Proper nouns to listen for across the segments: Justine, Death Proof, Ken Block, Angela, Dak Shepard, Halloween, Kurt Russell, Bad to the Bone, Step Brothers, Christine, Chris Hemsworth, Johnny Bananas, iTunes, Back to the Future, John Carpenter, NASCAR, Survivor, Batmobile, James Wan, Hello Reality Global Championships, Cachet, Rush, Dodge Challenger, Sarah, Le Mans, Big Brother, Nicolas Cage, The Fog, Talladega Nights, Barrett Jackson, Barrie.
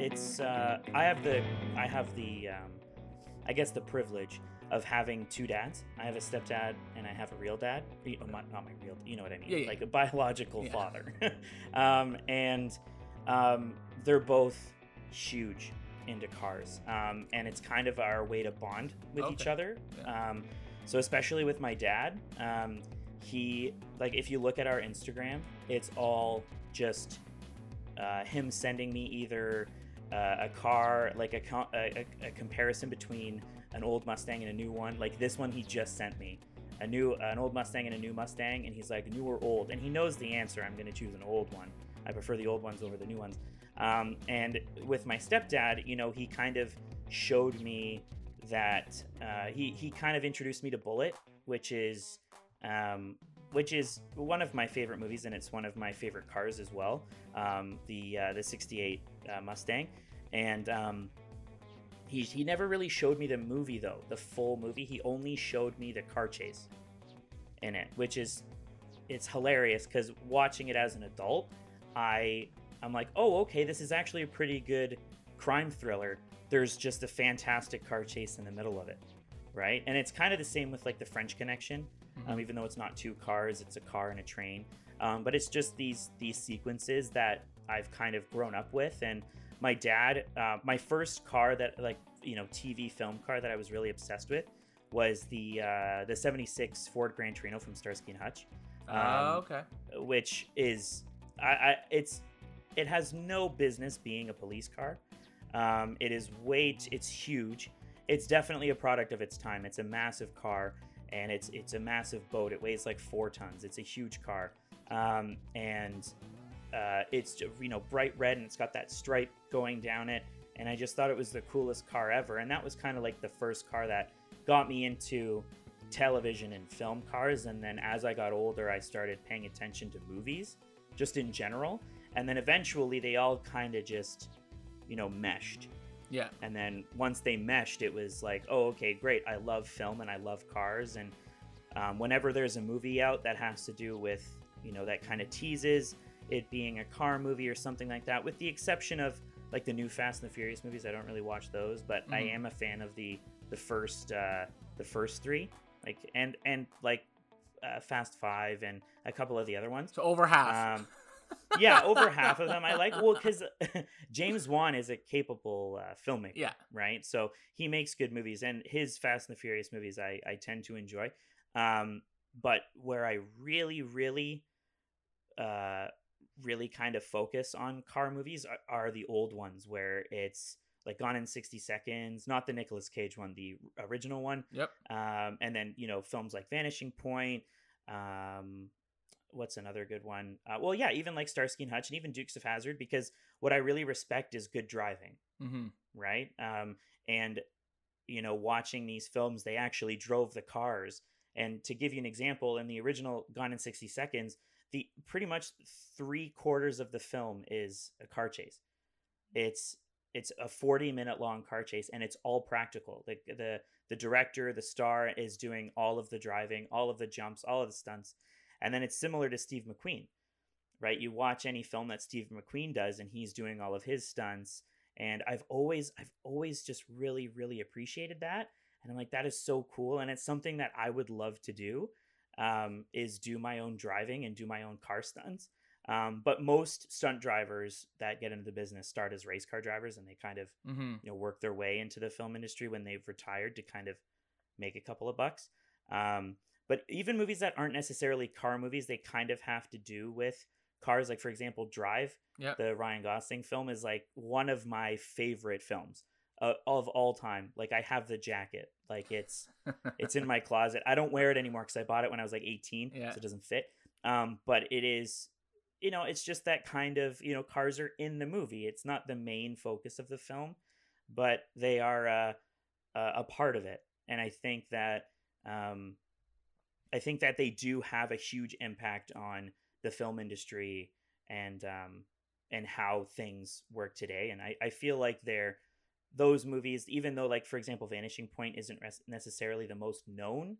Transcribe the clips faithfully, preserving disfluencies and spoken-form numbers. it's uh, I have the I have the um, I guess the privilege of having two dads. I have a stepdad and I have a real dad. Oh, my, not my real, you know what I mean? Yeah, yeah. Like a biological yeah. father. um, and um, they're both huge into cars. Um, and it's kind of our way to bond with okay. each other. Yeah. Um, so especially with my dad, um, he, like, if you look at our Instagram, it's all just uh, him sending me either uh, a car, like a, com- a, a comparison between an old Mustang and a new one. Like this one he just sent me a new an old Mustang and a new Mustang, and he's like, new or old? And he knows the answer. I'm gonna choose an old one. I prefer the old ones over the new ones. Um, and with my stepdad, you know, he kind of showed me that uh, he he kind of introduced me to Bullitt, which is um, which is one of my favorite movies, and it's one of my favorite cars as well. Um, the uh, the sixty-eight uh, Mustang, and um, He, he never really showed me the movie, though, the full movie. He only showed me the car chase in it, which is, it's hilarious because watching it as an adult, I, I'm like, oh, okay, this is actually a pretty good crime thriller. There's just a fantastic car chase in the middle of it, right? And it's kind of the same with, like, The French Connection, mm-hmm. um, even though it's not two cars, it's a car and a train. Um, but it's just these these sequences that I've kind of grown up with. And my dad, uh, my first car that, like, you know, T V film car that I was really obsessed with was the uh, the seventy-six Ford Gran Torino from Starsky and Hutch. Oh, um, uh, okay. Which is, I, I, it's, it has no business being a police car. Um, it is way, t- it's huge. It's definitely a product of its time. It's a massive car, and it's it's a massive boat. It weighs like four tons. It's a huge car, um, and. Uh, it's, you know, bright red, and it's got that stripe going down it, and I just thought it was the coolest car ever. And that was kind of like the first car that got me into television and film cars. And then as I got older, I started paying attention to movies just in general, and then eventually they all kind of just, you know, meshed. Yeah. And then once they meshed, it was like, oh, okay, great, I love film and I love cars. And um, whenever there's a movie out that has to do with, you know, that kind of teases it being a car movie or something like that, with the exception of, like, the new Fast and the Furious movies, I don't really watch those, but mm-hmm. I am a fan of the the first uh, the first three, like and and like uh, Fast Five and a couple of the other ones. So over half, um, yeah, over half of them I like. Well, because James Wan is a capable uh, filmmaker, yeah, right? So he makes good movies, and his Fast and the Furious movies I I tend to enjoy. Um, but where I really really uh really kind of focus on car movies are, are the old ones, where it's like Gone in sixty Seconds, not the Nicolas Cage one, the original one. Yep. Um, and then, you know, films like Vanishing Point. Um, what's another good one? Uh, well, yeah, even like Starsky and Hutch and even Dukes of Hazzard, because what I really respect is good driving. Mm-hmm. Right. Um, and, you know, watching these films, they actually drove the cars. And to give you an example, in the original Gone in sixty Seconds, The pretty much three quarters of the film is a car chase. It's it's a forty minute long car chase, and it's all practical. Like the, the the director, the star, is doing all of the driving, all of the jumps, all of the stunts. And then it's similar to Steve McQueen, right? You watch any film that Steve McQueen does, and he's doing all of his stunts. And I've always I've always just really really appreciated that. And I'm like, that is so cool, and it's something that I would love to do. Um, is do my own driving and do my own car stunts. Um, but most stunt drivers that get into the business start as race car drivers, and they kind of mm-hmm. you know, work their way into the film industry when they've retired to kind of make a couple of bucks. Um, but even movies that aren't necessarily car movies, they kind of have to do with cars. Like, for example, Drive, yep. the Ryan Gosling film, is like one of my favorite films uh, of all time. Like, I have the jacket. Like, it's it's in my closet. I don't wear it anymore because I bought it when I was like eighteen, yeah. so it doesn't fit. Um, but it is, you know, it's just that kind of, you know, cars are in the movie. It's not the main focus of the film, but they are uh, uh, a part of it. And I think that um, I think that they do have a huge impact on the film industry and um, and how things work today. And I, I feel like they're. Those movies, even though, like, for example, Vanishing Point isn't res- necessarily the most known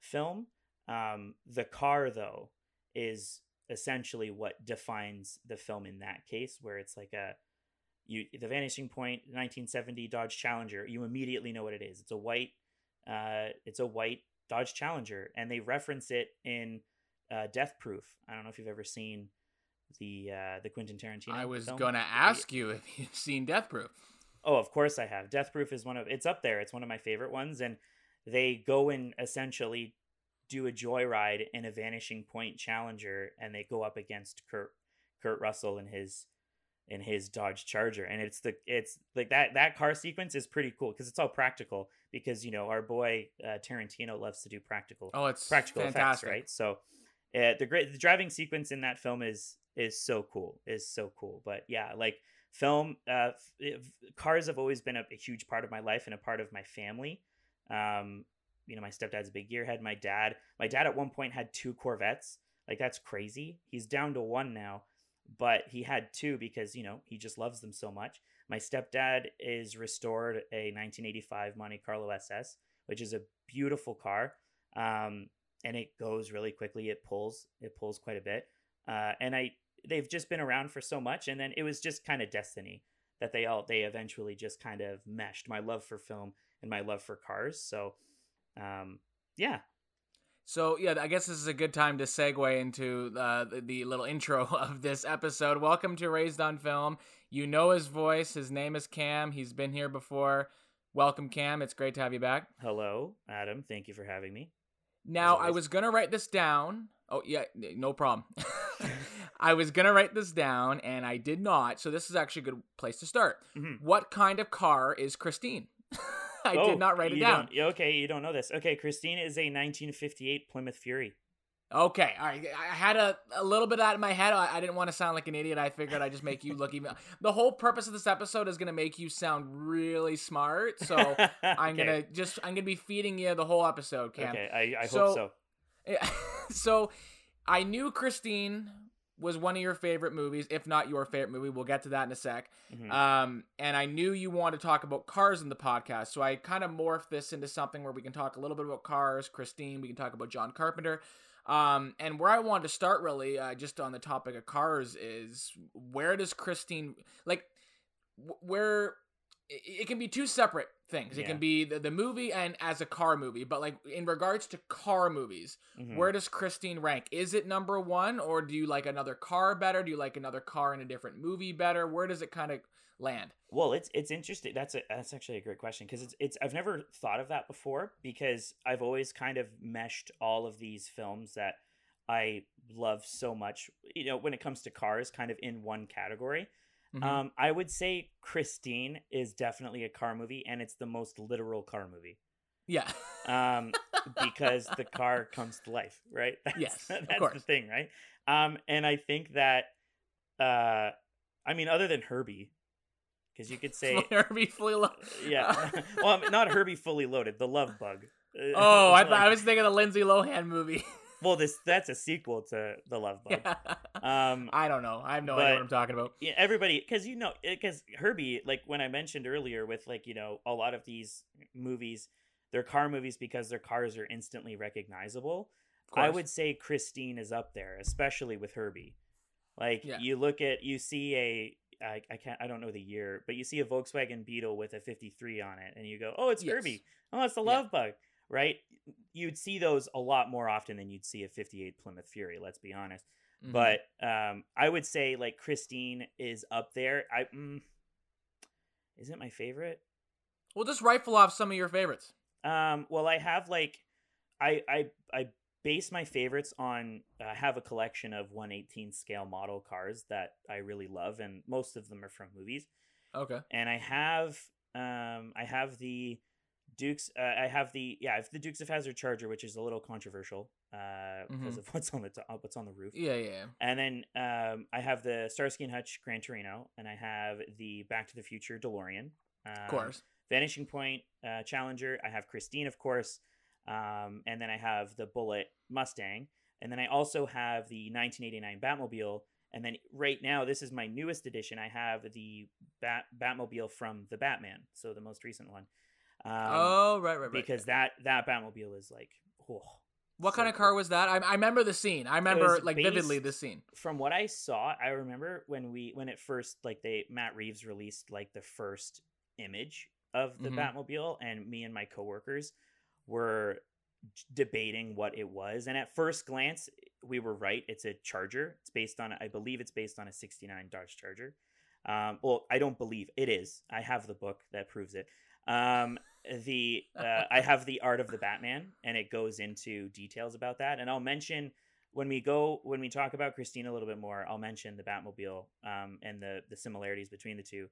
film, um, the car, though, is essentially what defines the film in that case, where it's like a you the Vanishing Point, nineteen seventy Dodge Challenger, you immediately know what it is. It's a white, uh, it's a white Dodge Challenger, and they reference it in uh, Death Proof. I don't know if you've ever seen the uh, the Quentin Tarantino. I was film. gonna ask you if you've seen Death Proof. Oh, of course I have. Death Proof is one of it's up there. It's one of my favorite ones, and they go and essentially do a joyride in a Vanishing Point Challenger, and they go up against Kurt Kurt Russell in his in his Dodge Charger, and it's the it's like that that car sequence is pretty cool because it's all practical. Because you know our boy uh, Tarantino loves to do practical. Oh, it's practical fantastic. Effects, right? So uh, the great the driving sequence in that film is is so cool, is so cool. But yeah, like film uh, it, cars have always been a, a huge part of my life and a part of my family. Um, you know, my stepdad's a big gearhead. My dad, my dad at one point had two Corvettes. Like that's crazy. He's down to one now, but he had two because, you know, he just loves them so much. My stepdad is restored a nineteen eighty-five Monte Carlo S S, which is a beautiful car. Um, and it goes really quickly. It pulls, it pulls quite a bit. Uh, and I, they've just been around for so much. And then it was just kind of destiny that they all, they eventually just kind of meshed my love for film and my love for cars. So, um, yeah. So, yeah, I guess this is a good time to segue into uh, the, the little intro of this episode. Welcome to Raised on Film. You know his voice. His name is Cam. He's been here before. Welcome, Cam. It's great to have you back. Hello, Adam. Thank you for having me. Now, I was going to write this down. Oh, yeah, no problem. I was going to write this down, and I did not. So this is actually a good place to start. Mm-hmm. What kind of car is Christine? I oh, did not write it down. Okay, you don't know this. Okay, Christine is a nineteen fifty-eight Plymouth Fury. Okay, all right. I had a, a little bit of that in my head. I, I didn't want to sound like an idiot. I figured I'd just make you look even... The whole purpose of this episode is going to make you sound really smart. So okay. I'm going to just... I'm going to be feeding you the whole episode, Cam. Okay, I, I so, hope so. Yeah, so I knew Christine was one of your favorite movies, if not your favorite movie. We'll get to that in a sec. Mm-hmm. Um, and I knew you wanted to talk about cars in the podcast, so I kind of morphed this into something where we can talk a little bit about cars, Christine, we can talk about John Carpenter. Um, and where I wanted to start really, uh, just on the topic of cars, is where does Christine, like, where... It can be two separate things. Yeah. It can be the, the movie and as a car movie, but like in regards to car movies, mm-hmm. where does Christine rank? Is it number one, or do you like another car better? Do you like another car in a different movie better? Where does it kind of land? Well, it's it's interesting. That's a that's actually a great question because it's it's I've never thought of that before because I've always kind of meshed all of these films that I love so much, you know, when it comes to cars, kind of in one category. Mm-hmm. Um, I would say Christine is definitely a car movie, and it's the most literal car movie. Yeah. um, because the car comes to life, right? That's, yes, that's of course. The thing, right? Um, and I think that, uh, I mean, other than Herbie, because you could say Herbie fully loaded. Yeah. Well, not Herbie fully loaded. The Love Bug. Oh, I, like... I was thinking the Lindsay Lohan movie. Well, this that's a sequel to The Love Bug. Yeah. Um, I don't know. I have no but, idea what I'm talking about. Yeah, everybody, because you know, because Herbie, like when I mentioned earlier, with like you know, a lot of these movies, they're car movies because their cars are instantly recognizable. I would say Christine is up there, especially with Herbie. Like yeah. you look at, you see a, I, I can't, I don't know the year, but you see a Volkswagen Beetle with a fifty-three on it, and you go, oh, it's yes. Herbie. Oh, it's the Love yeah. Bug. Right, you'd see those a lot more often than you'd see a fifty-eight Plymouth Fury. Let's be honest. Mm-hmm. But um, I would say like Christine is up there. I mm, is it my favorite? Well, just rifle off some of your favorites. Um, well, I have like I I I base my favorites on I have a collection of one eighteen scale model cars that I really love, and most of them are from movies. Okay. And I have um I have the. Dukes, uh, I have the yeah, I have the Dukes of Hazzard Charger, which is a little controversial uh, mm-hmm. because of what's on the top, what's on the roof. Yeah, yeah. And then um, I have the Starsky and Hutch Gran Torino, and I have the Back to the Future DeLorean. Um, of course. Vanishing Point uh, Challenger. I have Christine, of course, um, and then I have the Bullitt Mustang, and then I also have the nineteen eighty-nine Batmobile, and then right now this is my newest edition. I have the Bat- Batmobile from the Batman, so the most recent one. Um, oh right, right, right. Because that that Batmobile is like, oh, What so kind of car was that? I, I remember the scene. I remember like based, vividly the scene. From what I saw, I remember when we when it first like they Matt Reeves released like the first image of the mm-hmm. Batmobile, and me and my coworkers were debating what it was. And at first glance, we were right. It's a Charger. It's based on I believe it's based on a sixty-nine Dodge Charger. Um, well, I don't believe it is. I have the book that proves it. Um, the uh, I have The Art of the Batman, and it goes into details about that. And I'll mention when we go when we talk about Christine a little bit more, I'll mention the Batmobile um, and the the similarities between the two.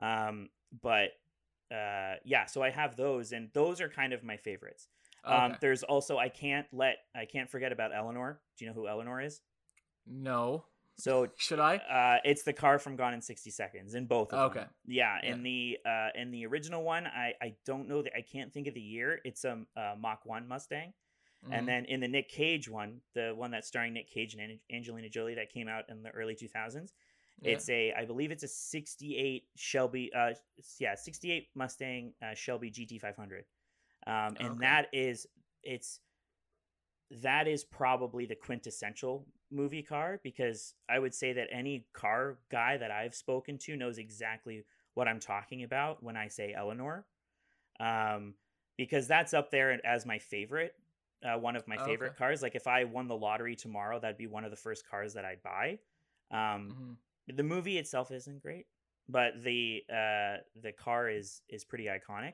Um, but uh, yeah, so I have those, and those are kind of my favorites. Okay. Um, there's also I can't let I can't forget about Eleanor. Do you know who Eleanor is? No. So should I? Uh, it's the car from Gone in sixty Seconds in both of okay. them. Yeah, yeah. In the uh, in the original one, I, I don't know that I can't think of the year. It's a, a Mach one Mustang, mm-hmm. and then in the Nick Cage one, the one that's starring Nick Cage and Angelina Jolie that came out in the early two thousands, yeah. it's a I believe it's a sixty-eight Shelby, uh, yeah, sixty-eight Mustang uh, Shelby G T five hundred, um, and okay. that is it's that is probably the quintessential movie car, because I would say that any car guy that I've spoken to knows exactly what I'm talking about when I say Eleanor, um, because that's up there as my favorite, uh, one of my favorite oh, okay. cars. Like if I won the lottery tomorrow, that'd be one of the first cars that I'd buy. Um, mm-hmm. The movie itself isn't great, but the uh, the car is is pretty iconic.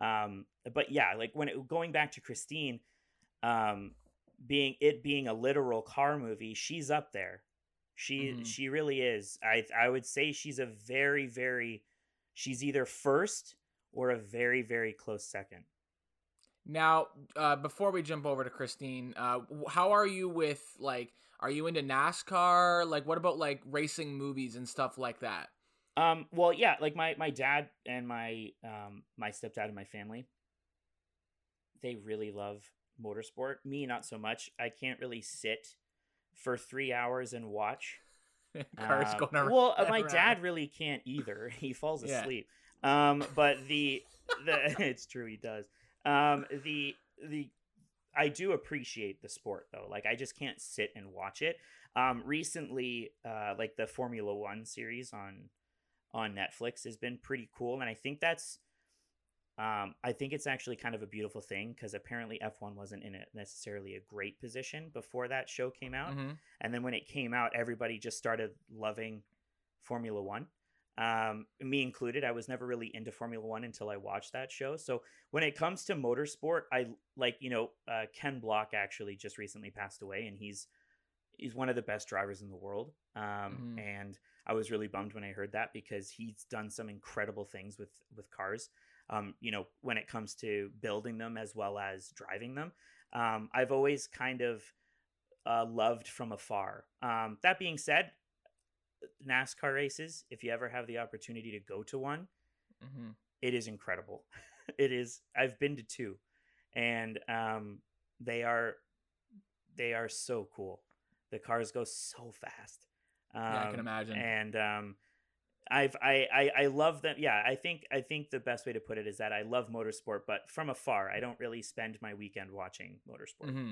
Um, but yeah, like when it, going back to Christine, um, being it being a literal car movie, she's up there. She mm-hmm. she really is. I I would say she's a very very she's either first or a very very close second. Now, uh, before we jump over to Christine, uh, how are you with like are you into NASCAR? Like what about like racing movies and stuff like that? Um well yeah, like my my dad and my um my stepdad and my family, they really love motorsport. Me, not so much. I can't really sit for three hours and watch cars um, going around. Well, my around. dad really can't either. He falls asleep. Yeah. Um, but the the it's true he does. Um, the the I do appreciate the sport though. Like I just can't sit and watch it. Um, recently, uh, like the Formula One series on on Netflix has been pretty cool, and I think that's. Um, I think it's actually kind of a beautiful thing, because apparently F one wasn't in a, necessarily a great position before that show came out. Mm-hmm. And then when it came out, everybody just started loving Formula One. Um, me included. I was never really into Formula One until I watched that show. So when it comes to motorsport, I like, you know, uh, Ken Block actually just recently passed away, and he's, he's one of the best drivers in the world. Um, mm-hmm. and I was really bummed when I heard that, because he's done some incredible things with, with cars. Um, you know, when it comes to building them as well as driving them, um, I've always kind of uh, loved from afar. Um, that being said, NASCAR races, if you ever have the opportunity to go to one, mm-hmm. it is incredible. It is. I've been to two, and um, they are they are so cool. The cars go so fast. Um, yeah, I can imagine. And um, I've, I, I, I love them. Yeah. I think, I think the best way to put it is that I love motorsport, but from afar, I don't really spend my weekend watching motorsport. Mm-hmm.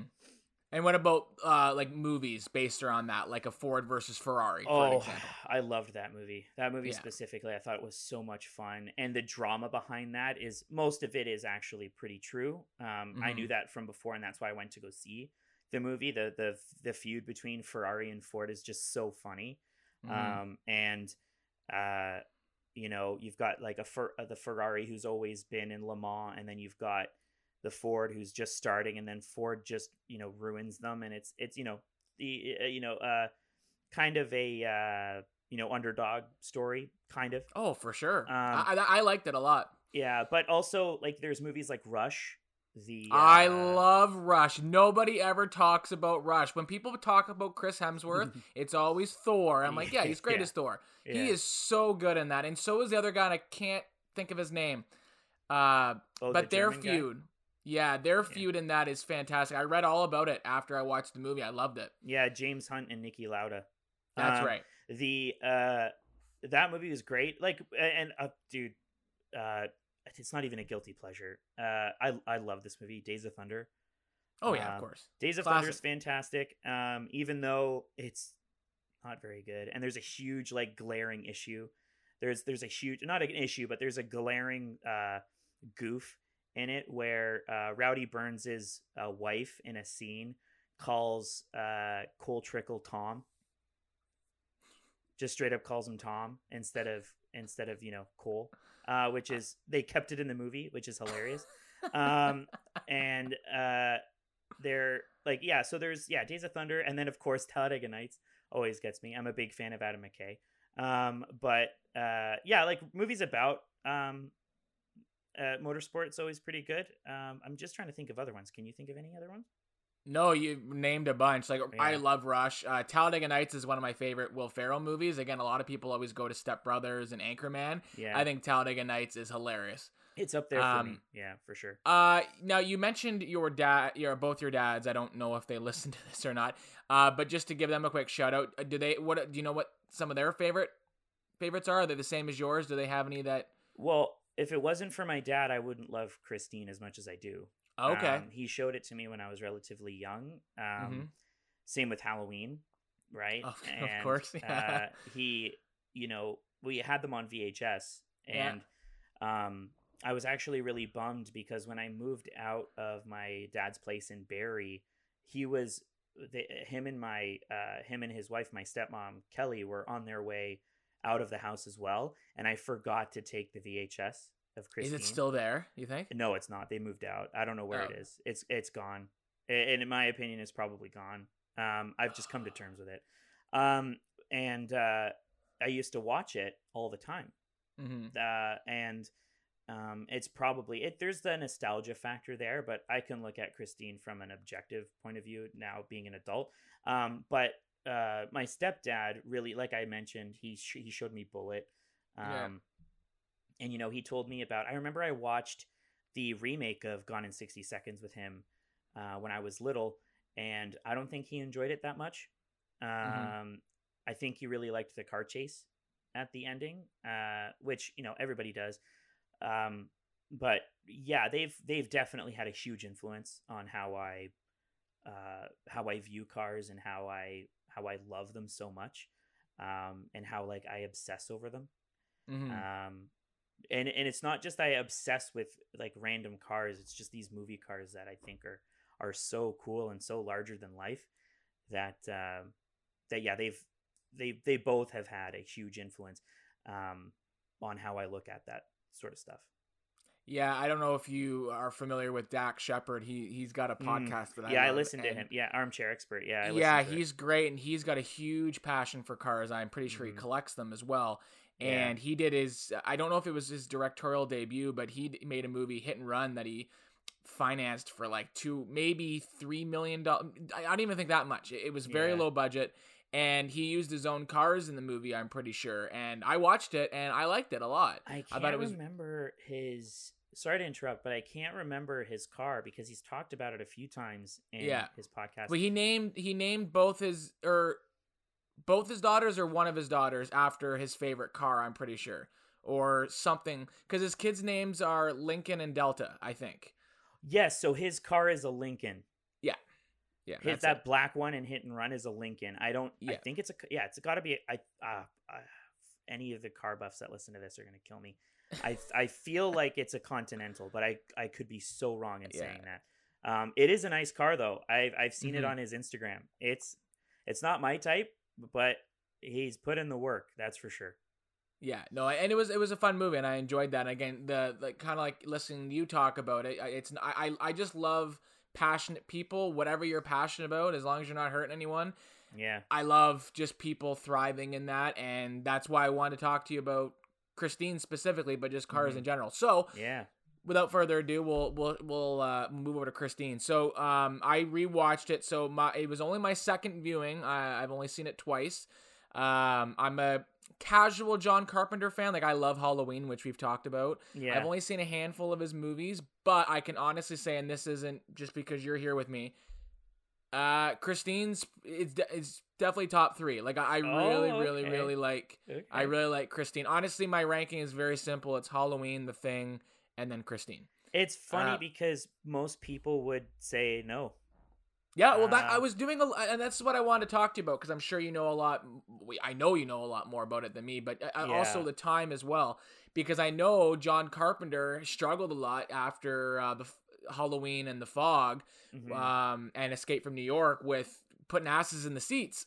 And what about, uh, like movies based around that, like a Ford versus Ferrari? For oh, I loved that movie. That movie yeah. specifically, I thought it was so much fun. And the drama behind that is most of it is actually pretty true. Um, mm-hmm. I knew that from before, and that's why I went to go see the movie. The, the, the feud between Ferrari and Ford is just so funny. Mm-hmm. Um, and, Uh, you know, you've got like a Fer- the Ferrari who's always been in Le Mans, and then you've got the Ford who's just starting, and then Ford just, you know, ruins them. And it's, it's, you know, the, you know, uh, kind of a, uh, you know, underdog story kind of. Oh, for sure. Um, I, I, I liked it a lot. Yeah. But also like there's movies like Rush. The, uh, I love Rush. Nobody ever talks about Rush. When people talk about Chris Hemsworth, it's always Thor. I'm like, yeah, he's great yeah. as Thor. Yeah. He is so good in that, and so is the other guy. And I can't think of his name. Uh, oh, but the their German feud, guy? yeah, their feud yeah. in that is fantastic. I read all about it after I watched the movie. I loved it. Yeah, James Hunt and Niki Lauda. That's um, right. The uh, that movie was great. Like, and uh, dude. Uh, It's not even a guilty pleasure. Uh, I I love this movie, Days of Thunder. Oh yeah, um, of course. Days of Thunder is fantastic, um, even though it's not very good. And there's a huge like glaring issue. There's there's a huge not an issue, but there's a glaring uh, goof in it where uh, Rowdy Burns' uh, wife in a scene calls uh, Cole Trickle Tom. Just straight up calls him Tom instead of instead of you know Cole, uh, which is they kept it in the movie, which is hilarious. um, and uh, they're like yeah, so there's yeah Days of Thunder, and then of course Talladega Nights always gets me. I'm a big fan of Adam McKay. Um, but uh, yeah, like movies about um, uh, motorsport, it's always pretty good. Um, I'm just trying to think of other ones. Can you think of any other ones? No, you named a bunch. Like yeah. I love Rush. Uh, Talladega Nights is one of my favorite Will Ferrell movies. Again, a lot of people always go to Step Brothers and Anchorman. Yeah, I think Talladega Nights is hilarious. It's up there for um, me. Yeah, for sure. Uh, now you mentioned your dad, your both your dads. I don't know if they listen to this or not. Uh, but just to give them a quick shout out, do they? What do you know? What some of their favorite favorites are? Are they the same as yours? Do they have any that? Well, if it wasn't for my dad, I wouldn't love Christine as much as I do. Okay. Um, he showed it to me when I was relatively young. Um, mm-hmm. Same with Halloween, right? Oh, and, of course. Yeah. Uh, he, you know, we had them on V H S, and yeah. um, I was actually really bummed because when I moved out of my dad's place in Barrie, he was the, him and my uh, him and his wife, my stepmom Kelly, were on their way out of the house as well, and I forgot to take the V H S. Of Christine. Is it still there, you think? No, it's not. They moved out. I don't know where oh. it is. It's it's gone. And in my opinion, it's probably gone. Um, I've just come to terms with it. Um, and uh, I used to watch it all the time. Mm-hmm. Uh, and um, it's probably it. There's the nostalgia factor there, but I can look at Christine from an objective point of view now, being an adult. Um, but uh, my stepdad really, like I mentioned, he sh- he showed me Bullitt. Um, yeah. And, you know, he told me about, I remember I watched the remake of Gone in sixty Seconds with him uh, when I was little, and I don't think he enjoyed it that much. Um, mm-hmm. I think he really liked the car chase at the ending, uh, which, you know, everybody does. Um, but yeah, they've, they've definitely had a huge influence on how I, uh, how I view cars and how I, how I love them so much. Um, and how like I obsess over them. Mm-hmm. Um, And and it's not just I obsess with like random cars. It's just these movie cars that I think are are so cool and so larger than life that uh, that yeah they've they they both have had a huge influence um, on how I look at that sort of stuff. Yeah, I don't know if you are familiar with Dak Shepard. He he's got a podcast mm. that I yeah love, I listened and, to him. Yeah, Armchair Expert. Yeah, I yeah, he's it. great, and he's got a huge passion for cars. I'm pretty sure mm-hmm. he collects them as well. And yeah. he did his, I don't know if it was his directorial debut, but he made a movie, Hit and Run, that he financed for like two, maybe three million dollars. I don't even think that much. It was very yeah. low budget. And he used his own cars in the movie, I'm pretty sure. And I watched it and I liked it a lot. I can't I it was... remember his, sorry to interrupt, but I can't remember his car because he's talked about it a few times in yeah. his podcast. But he named, he named both his, or... both his daughters or one of his daughters after his favorite car, I'm pretty sure, or something, because his kids' names are Lincoln and Delta, I think. Yes, so his car is a Lincoln. Yeah, yeah. His, that it. black one in Hit and Run is a Lincoln. I don't. Yeah. I think it's a. Yeah, it's got to be. I. Uh, uh, any of the car buffs that listen to this are gonna kill me. I. I feel like it's a Continental, but I. I could be so wrong in yeah. saying that. Um, it is a nice car though. I've I've seen mm-hmm. it on his Instagram. It's. It's not my type. But he's put in the work, that's for sure. Yeah, no, and it was it was a fun movie, and I enjoyed that. And again, the, the kind of like listening to you talk about it. It's I I just love passionate people. Whatever you're passionate about, as long as you're not hurting anyone. Yeah, I love just people thriving in that, and that's why I wanted to talk to you about Christine specifically, but just cars mm-hmm. in general. So yeah. Without further ado, we'll we'll we'll uh, move over to Christine. So um, I rewatched it. So my it was only my second viewing. I, I've only seen it twice. Um, I'm a casual John Carpenter fan. Like I love Halloween, which we've talked about. Yeah. I've only seen a handful of his movies, but I can honestly say, and this isn't just because you're here with me. Uh, Christine's it's it's definitely top three. Like I, I really oh, okay. really really like okay. I really like Christine. Honestly, my ranking is very simple. It's Halloween, The Thing. And then Christine. It's funny uh, because most people would say no. Yeah, well, that, I was doing a, and that's what I wanted to talk to you about, because I'm sure you know a lot. I know you know a lot more about it than me, but I, yeah. also the time as well, because I know John Carpenter struggled a lot after uh, the Halloween and The Fog, mm-hmm. um, and Escape from New York with putting asses in the seats.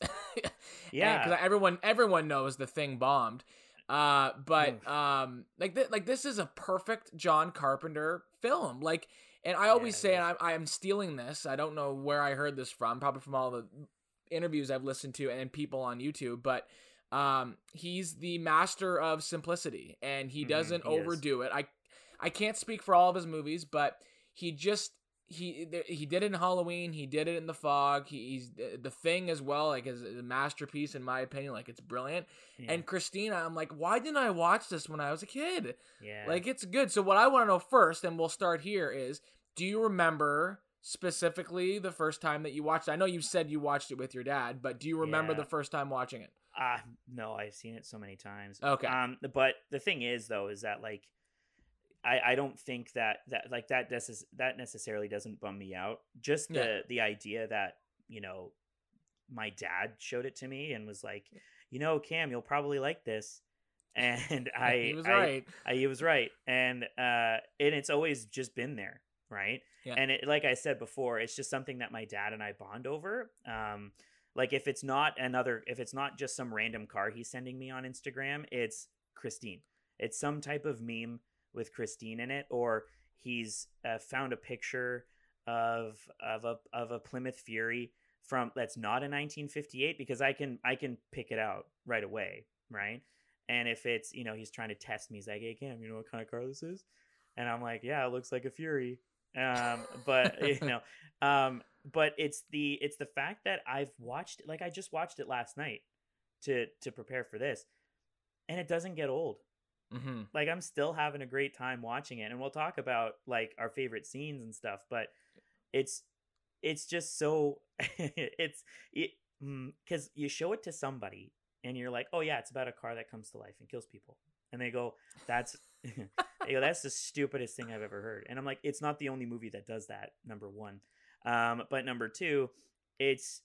Yeah, because everyone everyone knows The Thing bombed, uh, but mm. um, like th- like this is a perfect John Carpenter film, like. And I always yeah, say, and I'm, I'm stealing this, I don't know where I heard this from, probably from all the interviews I've listened to and people on YouTube, but um, he's the master of simplicity, and he doesn't mm, he overdo is. it. I I can't speak for all of his movies, but he just, he he did it in Halloween, he did it in The Fog, he, he's The Thing as well, like is a masterpiece in my opinion, like it's brilliant. Yeah. And Christine, I'm like, why didn't I watch this when I was a kid? Yeah. Like it's good. So what I want to know first, and we'll start here, is, do you remember specifically the first time that you watched it? I know you said you watched it with your dad, but do you remember yeah. the first time watching it? Uh, no, I've seen it so many times. Okay. Um, but the thing is, though, is that, like, I, I don't think that, that like, that necess- that necessarily doesn't bum me out. Just the, yeah. the idea that, you know, my dad showed it to me and was like, you know, Cam, you'll probably like this. And I... he was I, right. I, I, he was right. And uh, and it's always just been there. Right. Yeah. And it, like I said before, it's just something that my dad and I bond over. Um, like if it's not another, if it's not just some random car he's sending me on Instagram, it's Christine. It's some type of meme with Christine in it, or he's uh, found a picture of of a of a Plymouth Fury from that's not a nineteen fifty-eight, because I can I can pick it out right away. Right. And if it's, you know, he's trying to test me, he's like, hey, Cam, you know what kind of car this is? And I'm like, yeah, it looks like a Fury. um but you know um but it's the it's the fact that I've watched, like, I just watched it last night to to prepare for this, and it doesn't get old. Mm-hmm. Like, I'm still having a great time watching it, and we'll talk about, like, our favorite scenes and stuff, but it's it's just so it's it because you show it to somebody and you're like, oh yeah, it's about a car that comes to life and kills people, and they go, that's go, that's the stupidest thing I've ever heard. And I'm like, it's not the only movie that does that, number one. Um, but number two, it's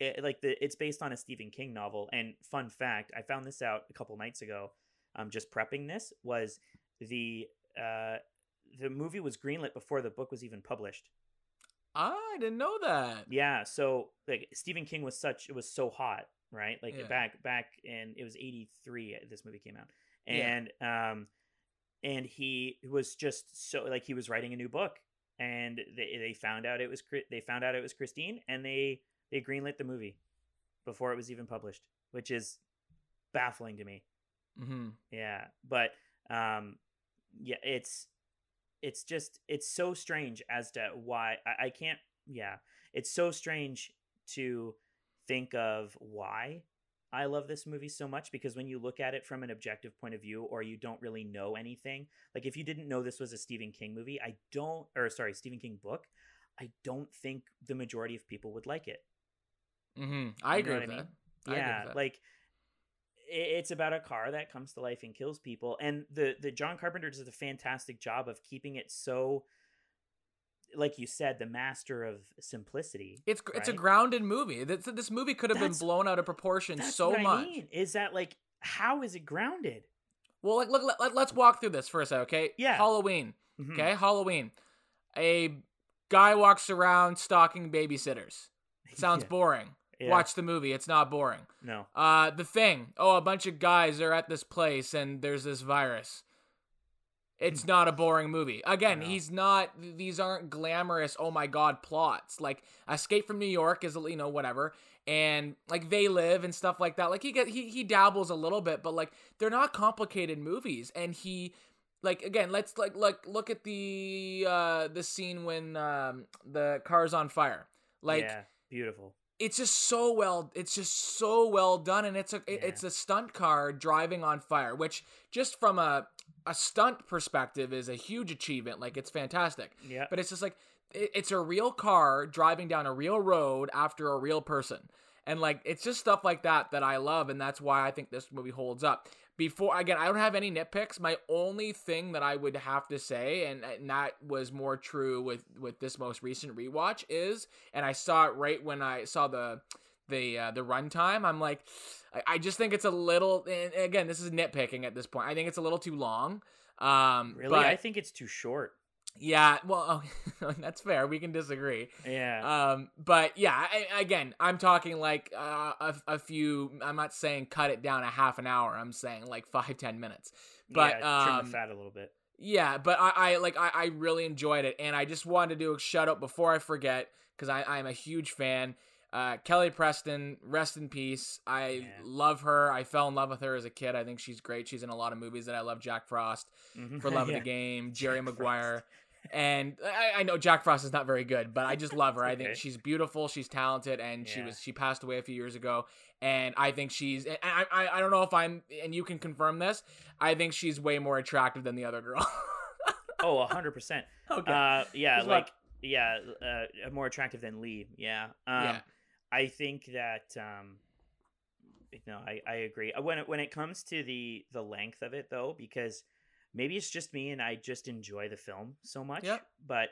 it, like the it's based on a Stephen King novel. And fun fact, I found this out a couple nights ago, um, just prepping this, was the uh, the movie was greenlit before the book was even published. I didn't know that. Yeah, so like Stephen King was such, it was so hot, right? Like yeah. back back in, it was eighty-three this movie came out. And yeah. um and he was just so, like, he was writing a new book, and they they found out it was they found out it was Christine, and they they greenlit the movie before it was even published, which is baffling to me. Mm-hmm. Yeah, but um yeah, it's it's just it's so strange as to why I, I can't yeah, it's so strange to think of why I love this movie so much, because when you look at it from an objective point of view, or you don't really know anything, like if you didn't know this was a Stephen King movie, I don't, or sorry, Stephen King book, I don't think the majority of people would like it. Mm-hmm. I, agree with, I, mean? I yeah, agree with that. Yeah. Like it's about a car that comes to life and kills people. And the, the John Carpenter does a fantastic job of keeping it so, like you said, the master of simplicity. It's right? It's a grounded movie. This, this movie could have that's, been blown out of proportion that's so what much. I mean, is that like, how is it grounded? Well, like, look, let, let, let's walk through this for a second, okay? Yeah. Halloween. Mm-hmm. Okay, Halloween. A guy walks around stalking babysitters. Sounds yeah. boring. Yeah. Watch the movie. It's not boring. No. Uh, The Thing. Oh, a bunch of guys are at this place and there's this virus. It's not a boring movie. Again, he's not, these aren't glamorous, oh my God, plots. Like, Escape from New York is, you know, whatever. And, like, They Live and stuff like that. Like, he get, he he dabbles a little bit, but, like, they're not complicated movies. And he, like, again, let's, like, like look at the uh, the scene when um, the car's on fire. Like, yeah, beautiful. It's just so well, it's just so well done. And it's a, yeah. it's a stunt car driving on fire, which just from a, a stunt perspective is a huge achievement. Like, it's fantastic. Yeah. But it's just like, it, it's a real car driving down a real road after a real person. And like, it's just stuff like that that I love, and that's why I think this movie holds up. Before, again, I don't have any nitpicks. My only thing that I would have to say, and, and that was more true with, with this most recent rewatch, is, and I saw it right when I saw the the uh, the runtime, I'm like, I, I just think it's a little, and again, this is nitpicking at this point, I think it's a little too long. Um, really? But, I think it's too short. Yeah, well, oh, that's fair. We can disagree. Yeah. Um, but yeah, I, again, I'm talking like uh, a, a few. I'm not saying cut it down a half an hour. I'm saying like five, ten minutes. But yeah, trim um, the fat a little bit. Yeah, but I, I like I, I really enjoyed it, and I just wanted to do a shout out before I forget, because I I'm a huge fan. Uh, Kelly Preston, rest in peace. I yeah. love her. I fell in love with her as a kid. I think she's great. She's in a lot of movies that I love. Jack Frost, mm-hmm. For Love yeah. of the Game, Jerry Jack Maguire. Frost. And I, I know Jack Frost is not very good, but I just love her. Okay. I think she's beautiful. She's talented, and yeah. she was she passed away a few years ago. And I think she's. And I, I I don't know if I'm. And you can confirm this. I think she's way more attractive than the other girl. Oh, a hundred percent. Okay. Uh, yeah, There's like yeah, uh, more attractive than Lee. Yeah. Um, yeah. I think that. Um, no, I, I agree. When it, when it comes to the the length of it, though, because. Maybe it's just me and I just enjoy the film so much, yep. but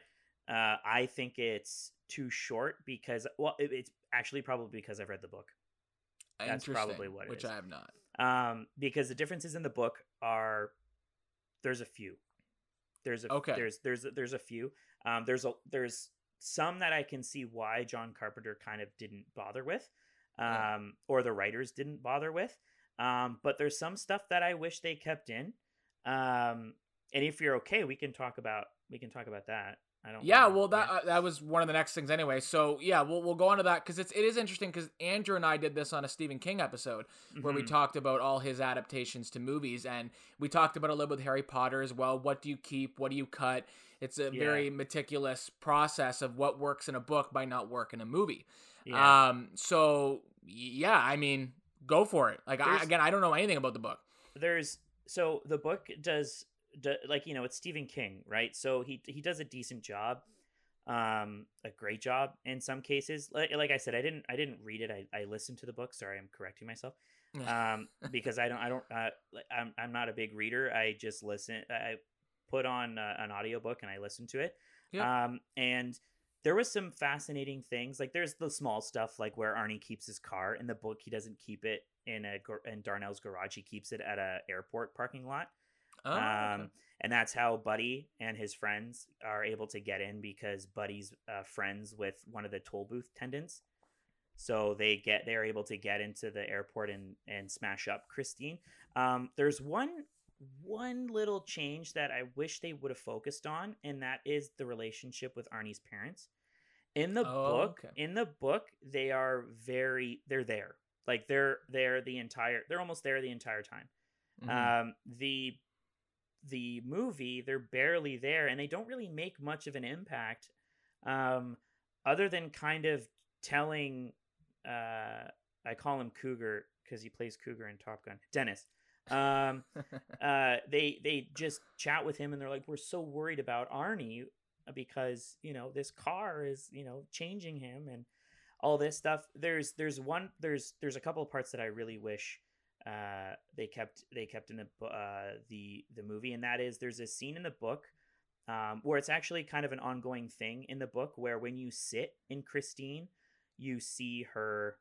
uh, I think it's too short because, well, it, it's actually probably because I've read the book. That's probably what it which is. Which I have not. Um, because the differences in the book are, there's a few. There's a, okay. there's, there's, there's a few. Um, there's a, there's some that I can see why John Carpenter kind of didn't bother with, um, yeah. or the writers didn't bother with. Um, but there's some stuff that I wish they kept in. Um, and if you're okay, we can talk about, we can talk about that. I don't Yeah. Know. Well, that, uh, that was one of the next things anyway. So yeah, we'll, we'll go on to that. Cause it's, it is interesting. Cause Andrew and I did this on a Stephen King episode mm-hmm. where we talked about all his adaptations to movies. And we talked about a little bit with Harry Potter as well. What do you keep? What do you cut? It's a yeah. very meticulous process of what works in a book might not work in a movie. Yeah. Um, so yeah, I mean, go for it. Like I, again, I don't know anything about the book. There's, So the book does, do, like, you know, it's Stephen King, right? So he he does a decent job, um, a great job in some cases. Like, like I said, I didn't I didn't read it. I, I listened to the book. Sorry, I'm correcting myself, um, because I don't I don't uh, I'm I'm not a big reader. I just listen. I put on uh, an audiobook and I listened to it. Yeah. Um, and there was some fascinating things. Like there's the small stuff, like where Arnie keeps his car in the book. He doesn't keep it in a in Darnell's garage. He keeps it at a airport parking lot. Oh, um okay. And that's how Buddy and his friends are able to get in, because Buddy's uh, friends with one of the toll booth attendants, so they get they're able to get into the airport and and smash up Christine. Um there's one one little change that I wish they would have focused on, and that is the relationship with Arnie's parents in the oh, book okay. in the book they are very they're there Like they're there the entire, they're almost there the entire time. Mm-hmm. Um, the the movie, they're barely there, and they don't really make much of an impact, um, other than kind of telling. Uh, I call him Cougar because he plays Cougar in Top Gun. Dennis. Um, uh, they they just chat with him, and they're like, "We're so worried about Arnie because you know this car is you know changing him and." All this stuff. There's there's one there's there's a couple of parts that I really wish uh, they kept they kept in the uh, the the movie, and that is there's a scene in the book um, where it's actually kind of an ongoing thing in the book where when you sit in Christine, you see her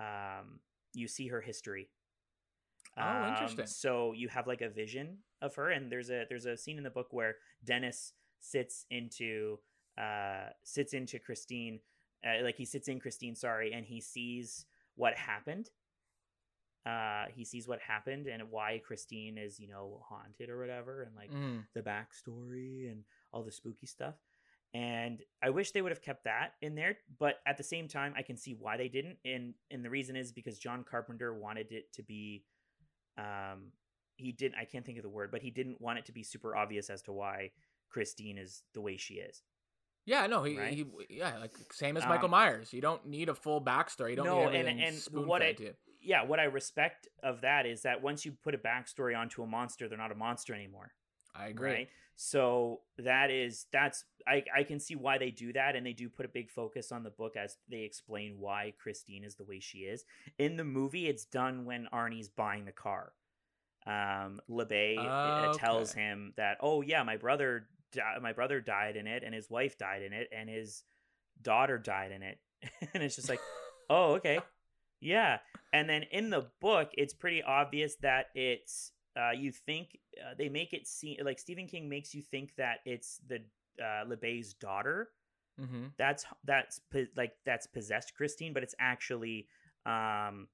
um, you see her history. Oh, interesting. Um, so you have like a vision of her, and there's a there's a scene in the book where Dennis sits into uh, sits into Christine. Uh, like he sits in Christine, sorry, and he sees what happened. Uh, he sees what happened and why Christine is, you know, haunted or whatever, and like mm. the backstory and all the spooky stuff. And I wish they would have kept that in there, but at the same time, I can see why they didn't. And and the reason is because John Carpenter wanted it to be, um, he didn't. I can't think of the word, but he didn't want it to be super obvious as to why Christine is the way she is. Yeah, no, he, right? he yeah, like same as um, Michael Myers. You don't need a full backstory. You don't no, need everything and, and what I, to it. Yeah, what I respect of that is that once you put a backstory onto a monster, they're not a monster anymore. I agree. Right? So that is, that's, I, I can see why they do that. And they do put a big focus on the book as they explain why Christine is the way she is. In the movie, it's done when Arnie's buying the car. Um, LeBay oh, okay. tells him that, oh yeah, my brother, di- my brother died in it, and his wife died in it, and his daughter died in it. And it's just like, oh, okay. Yeah. And then in the book, it's pretty obvious that it's, Uh, you think uh, they make it seem like Stephen King makes you think that it's the uh, LeBay's daughter. Mm-hmm. That's that's like that's possessed Christine, but it's actually um,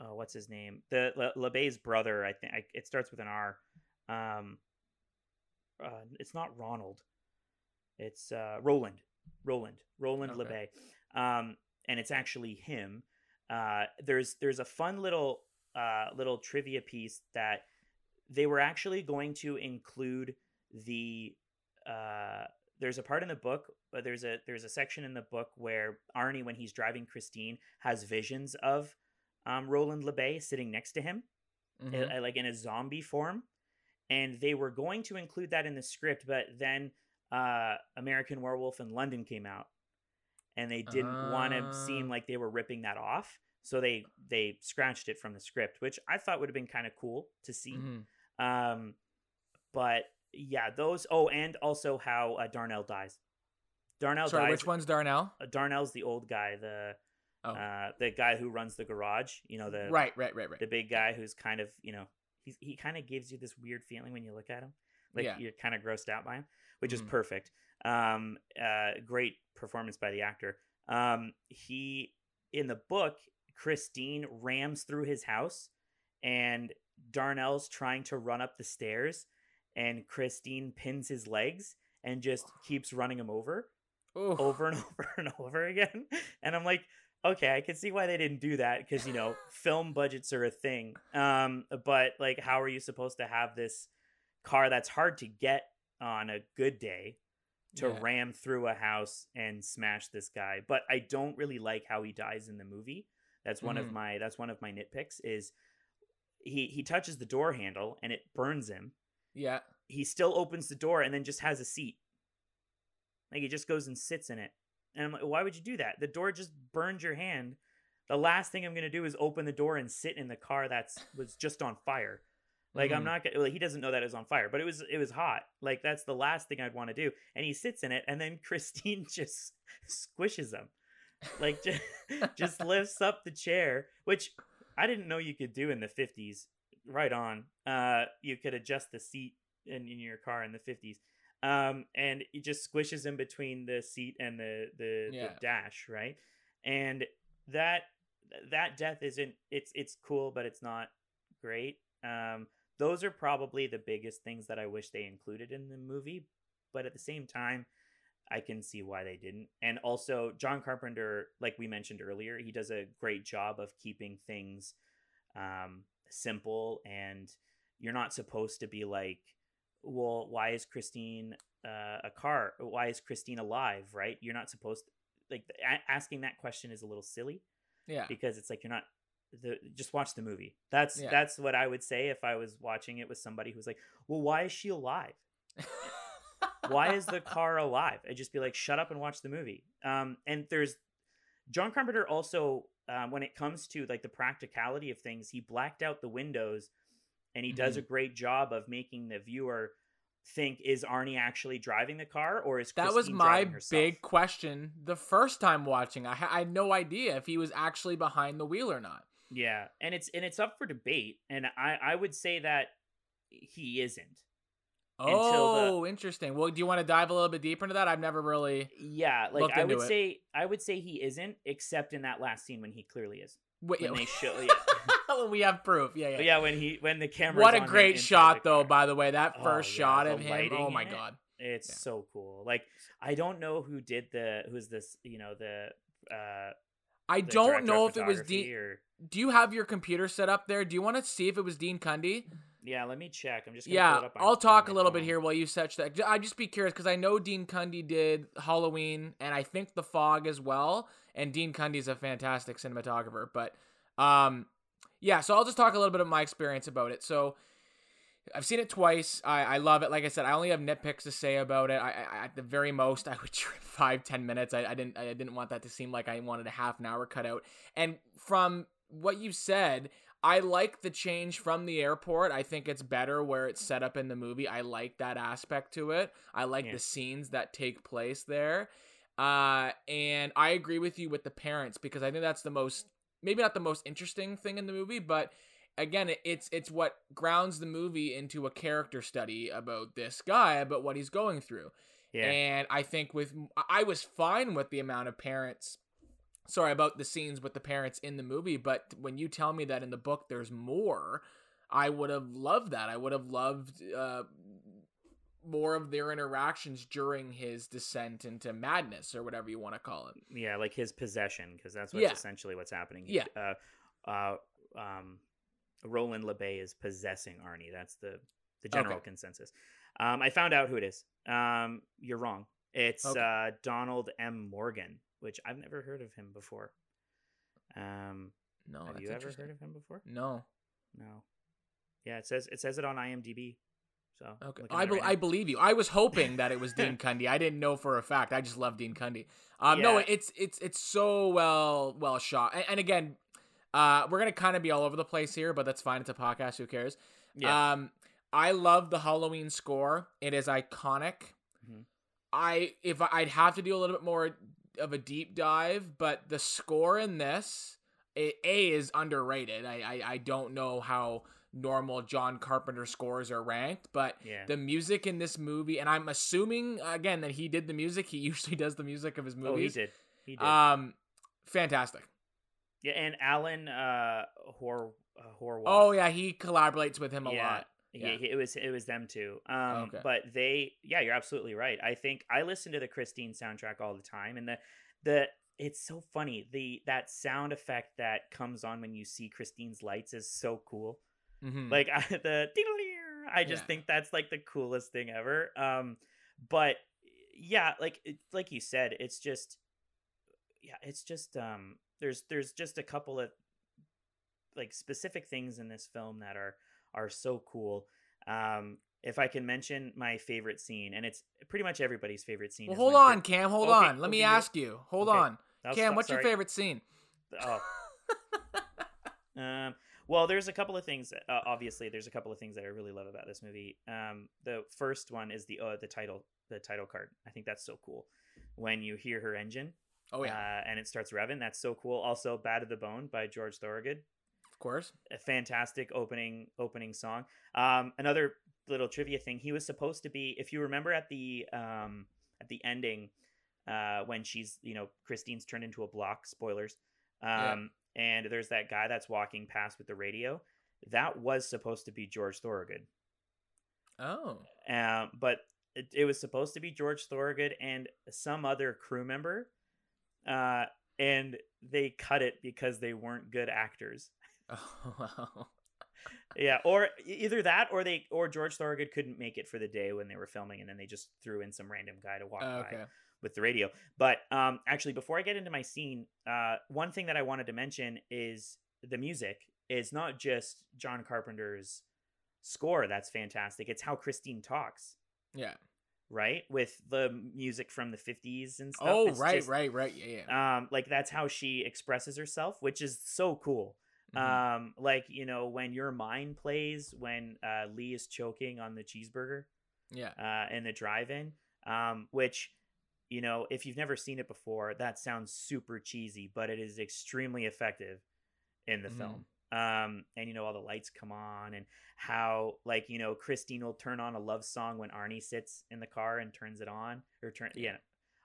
oh, what's his name? The Le- LeBay's brother. I think I, it starts with an R. Um, uh, it's not Ronald. It's uh, Roland. Roland. Roland okay. LeBay. Um, and it's actually him. Uh, there's there's a fun little. Uh, little trivia piece that they were actually going to include the uh, there's a part in the book, but there's a there's a section in the book where Arnie, when he's driving Christine, has visions of um, Roland LeBay sitting next to him, mm-hmm. in, like in a zombie form, and they were going to include that in the script, but then uh, American Werewolf in London came out, and they didn't uh... want to seem like they were ripping that off. So they they scratched it from the script, which I thought would have been kind of cool to see. Mm-hmm. Um, but yeah, those. Oh, and also how uh, Darnell dies. Darnell Sorry, dies. Which one's Darnell? Uh, Darnell's the old guy, the oh. uh, the guy who runs the garage. You know the right, right, right, right. The big guy who's kind of you know he's, he kind of gives you this weird feeling when you look at him, like yeah. you're kind of grossed out by him, which mm-hmm. is perfect. Um, uh, great performance by the actor. Um, he in the book. Christine rams through his house and Darnell's trying to run up the stairs and Christine pins his legs and just keeps running him over Ooh. over and over and over again. And I'm like, okay, I can see why they didn't do that because, you know, film budgets are a thing. Um, but like, how are you supposed to have this car that's hard to get on a good day to yeah. ram through a house and smash this guy? But I don't really like how he dies in the movie. That's one mm-hmm. of my that's one of my nitpicks is he, he touches the door handle and it burns him. Yeah. He still opens the door and then just has a seat. Like he just goes and sits in it. And I'm like, why would you do that? The door just burned your hand. The last thing I'm going to do is open the door and sit in the car that's was just on fire. Like mm-hmm. I'm not gonna, well, he doesn't know that it was on fire, but it was it was hot. Like that's the last thing I'd want to do. And he sits in it and then Christine just squishes him. Like just, just lifts up the chair, which I didn't know you could do in the fifties. Right on. Uh, you could adjust the seat in, in your car in the fifties. Um, and it just squishes in between the seat and the the, yeah. the dash, right? And that that death isn't. It's it's cool, but it's not great. Um, those are probably the biggest things that I wish they included in the movie. But at the same time. I can see why they didn't. And also John Carpenter, like we mentioned earlier, he does a great job of keeping things um, simple. And you're not supposed to be like, well, why is Christine uh, a car? Why is Christine alive? Right. You're not supposed to, like a- asking that question is a little silly. Yeah. Because it's like, you're not the, just watch the movie. That's, yeah. that's what I would say if I was watching it with somebody who's like, well, why is she alive? Why is the car alive? I'd just be like, shut up and watch the movie. Um, and there's John Carpenter also, uh, when it comes to like the practicality of things, he blacked out the windows and he mm-hmm. does a great job of making the viewer think, is Arnie actually driving the car or is Christine driving herself? That was my big question the first time watching. I, ha- I had no idea if he was actually behind the wheel or not. Yeah. And it's, and it's up for debate. And I, I would say that he isn't. Oh, the, interesting. Well, do you want to dive a little bit deeper into that? I've never really yeah, like I would it. say I would say he isn't, except in that last scene when he clearly is. Wait, when yeah. they show, yeah. when we have proof, yeah, yeah. But yeah, when he when the camera. What a great shot, though. By the way, that first oh, yeah, shot of him. Oh my god, it. it's yeah. so cool. Like I don't know who did the who's this, you know the. uh I the don't know if it was Dean. Or... Do you have your computer set up there? Do you want to see if it was Dean Cundey? Yeah, let me check. I'm just gonna yeah. Pull it up on I'll talk a little phone. bit here while you search that. I'd just be curious because I know Dean Cundey did Halloween and I think The Fog as well. And Dean Cundey's a fantastic cinematographer. But um, yeah, so I'll just talk a little bit of my experience about it. So I've seen it twice. I, I love it. Like I said, I only have nitpicks to say about it. I, I at the very most, I would trim five, ten minutes. I, I didn't. I didn't want that to seem like I wanted a half an hour cut out. And from what you said, I like the change from the airport. I think it's better where it's set up in the movie. I like that aspect to it. I like yeah. the scenes that take place there. Uh, and I agree with you with the parents, because I think that's the most, maybe not the most interesting thing in the movie, but again, it's it's what grounds the movie into a character study about this guy, about what he's going through. Yeah. And I think with, I was fine with the amount of parents, sorry, about the scenes with the parents in the movie, but when you tell me that in the book there's more, I would have loved that. I would have loved uh, more of their interactions during his descent into madness, or whatever you want to call it. Yeah, like his possession, because that's what's yeah. essentially what's happening. Yeah. Uh, uh, um, Roland LeBay is possessing Arnie. That's the, the general okay. consensus. Um, I found out who it is. Um, you're wrong. It's okay. uh, Donald M. Morgan, which I've never heard of him before. Um, no, have you ever heard of him before? No, no. Yeah, it says it says it on I M D B. So okay, I, be- right I believe you. I was hoping that it was Dean Cundey. I didn't know for a fact. I just love Dean Cundey. Um, yeah. No, it's it's it's so well well shot. And, and again, uh, we're gonna kind of be all over the place here, but that's fine. It's a podcast. Who cares? Yeah. Um, I love the Halloween score. It is iconic. Mm-hmm. I if I'd have to do a little bit more of a deep dive, but the score in this it, a is underrated. I, I I don't know how normal John Carpenter scores are ranked, but yeah. the music in this movie, and I'm assuming again that he did the music. He usually does the music of his movies. Oh, he did. He did. Um, fantastic. Yeah, and Alan uh Hor uh, Horwath. Oh yeah, he collaborates with him a yeah. lot. Yeah. yeah, it was it was them too. Um, okay. But they, yeah, you're absolutely right. I think I listen to the Christine soundtrack all the time, and the the it's so funny. The that sound effect that comes on when you see Christine's lights is so cool. Mm-hmm. Like I, the I just yeah. think that's like the coolest thing ever. Um, but yeah, like it, like you said, it's just yeah, it's just um, there's there's just a couple of like specific things in this film that are. are so cool. Um, if I can mention my favorite scene, and it's pretty much everybody's favorite scene. Well, hold on, pre- Cam, hold okay, on. Let me ask you. Hold okay. on. Cam, stop, what's sorry. your favorite scene? Oh. um, well, there's a couple of things, uh, obviously, there's a couple of things that I really love about this movie. Um, the first one is the uh, the title the title card. I think that's so cool. When you hear her engine, oh yeah, uh, and it starts revving, that's so cool. Also, Bad to the Bone by George Thorogood. Of course, a fantastic opening opening song. Um, another little trivia thing: he was supposed to be, if you remember, at the um, at the ending uh, when she's, you know, Christine's turned into a block. Spoilers. Um, yeah. And there's that guy that's walking past with the radio. That was supposed to be George Thorogood. Oh. Um, but it, it was supposed to be George Thorogood and some other crew member, uh, and they cut it because they weren't good actors. Oh wow! Yeah, or either that, or they, or George Thorogood couldn't make it for the day when they were filming, and then they just threw in some random guy to walk uh, okay. by with the radio. But um, actually, before I get into my scene, uh, one thing that I wanted to mention is the music is not just John Carpenter's score that's fantastic; it's how Christine talks. Yeah. Right, with the music from the fifties and stuff. Oh, it's right, just, right, right, yeah, yeah. Um, like that's how she expresses herself, which is so cool. Mm-hmm. Um, like, you know, when your mind plays, when uh, Lee is choking on the cheeseburger, yeah, uh, in the drive-in, um, which, you know, if you've never seen it before, that sounds super cheesy, but it is extremely effective in the mm-hmm. film. Um, and you know, all the lights come on, and how, like, you know, Christine will turn on a love song when Arnie sits in the car and turns it on, or turn. Yeah,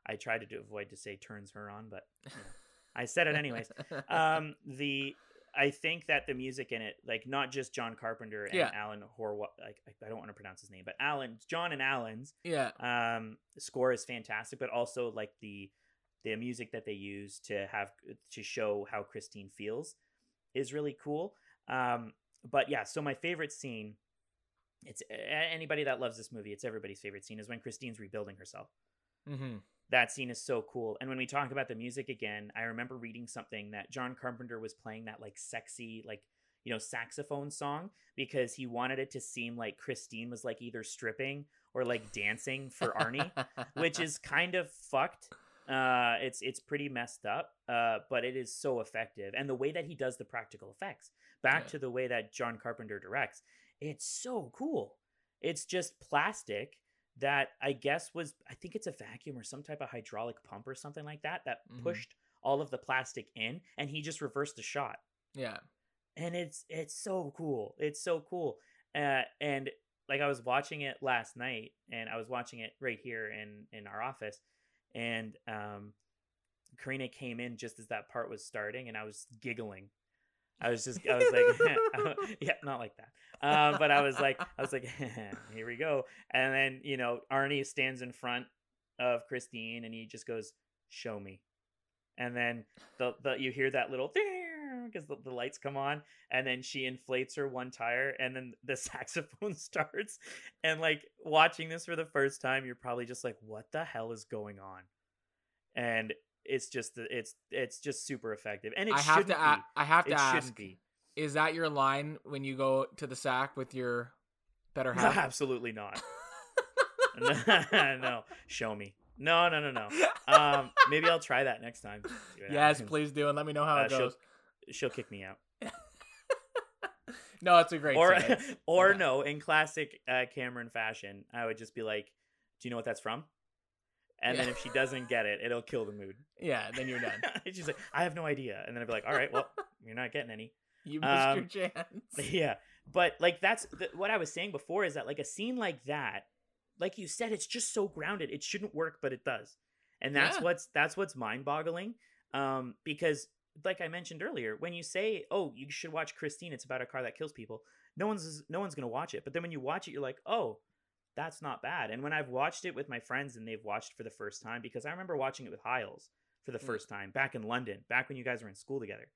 I tried to do, avoid to say turns her on, but you know, I said it anyways. Um, the I think that the music in it, like not just John Carpenter and yeah. Alan Horwath, like I don't want to pronounce his name, but Alan, John and Alan's yeah. um, score is fantastic, but also like the the music that they use to have to show how Christine feels is really cool. Um, but yeah, so my favorite scene, it's anybody that loves this movie, it's everybody's favorite scene, is when Christine's rebuilding herself. Mm-hmm. That scene is so cool. And when we talk about the music again, I remember reading something that John Carpenter was playing that like sexy, like, you know, saxophone song because he wanted it to seem like Christine was like either stripping or like dancing for Arnie, which is kind of fucked. Uh, it's it's pretty messed up, uh, but it is so effective. And the way that he does the practical effects, back yeah. to the way that John Carpenter directs, it's so cool. It's just plastic that I guess was, I think it's a vacuum or some type of hydraulic pump or something like that, that mm-hmm. pushed all of the plastic in, and he just reversed the shot. Yeah. And it's it's so cool. It's so cool. Uh, and like I was watching it last night, and I was watching it right here in, in our office, and um, Karina came in just as that part was starting, and I was giggling. I was just, I was like, yeah, not like that. Uh, but I was like, I was like, here we go. And then, you know, Arnie stands in front of Christine and he just goes, show me. And then the, the you hear that little thing because the, the lights come on, and then she inflates her one tire, and then the saxophone starts. And like watching this for the first time, you're probably just like, what the hell is going on? And it's just it's it's just super effective, and it I have to a- be. I have to it ask: be. Is that your line when you go to the sack with your better half? No, absolutely not. No, show me. No, no, no, no. Um, maybe I'll try that next time. Yes, please do, and let me know how uh, it goes. She'll, she'll kick me out. No, it's a great. Or sentence. or yeah. no, in classic uh, Cameron fashion, I would just be like, "Do you know what that's from?" And yeah. then if she doesn't get it, it'll kill the mood. Yeah, then you're done. She's like, I have no idea. And then I'd be like, all right, well, you're not getting any. You missed um, your chance. Yeah. But like, that's th- what I was saying before, is that like a scene like that, like you said, it's just so grounded. It shouldn't work, but it does. And that's yeah. what's that's what's mind boggling. Um, because like I mentioned earlier, when you say, oh, you should watch Christine, it's about a car that kills people. No one's no one's going to watch it. But then when you watch it, you're like, oh, that's not bad. And when I've watched it with my friends and they've watched for the first time, because I remember watching it with Hiles for the first time back in London, back when you guys were in school together.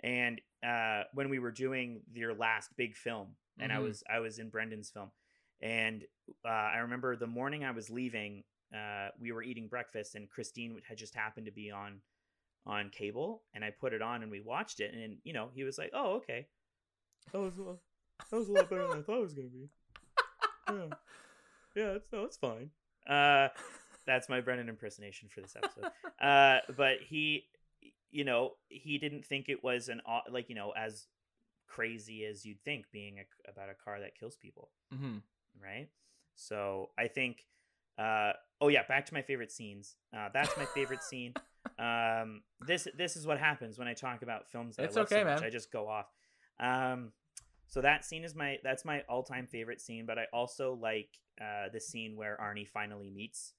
And uh, when we were doing your last big film, and mm-hmm. I was I was in Brendan's film. And uh, I remember the morning I was leaving, uh, we were eating breakfast, and Christine had just happened to be on on cable. And I put it on and we watched it. And, you know, he was like, oh, OK, that was a lot, that was a lot better than I thought it was going to be. Yeah. Yeah, it's, no, it's fine. Uh, that's my Brennan impersonation for this episode. Uh, but he, you know, he didn't think it was an like, you know, as crazy as you'd think, being a, about a car that kills people. Mm-hmm. Right. So I think. Uh, oh, yeah. Back to my favorite scenes. Uh, that's my favorite scene. Um, this this is what happens when I talk about films. That it's I love okay, so much. Man. I just go off. Um, so that scene is my that's my all time favorite scene. But I also like. Uh, the scene where Arnie finally meets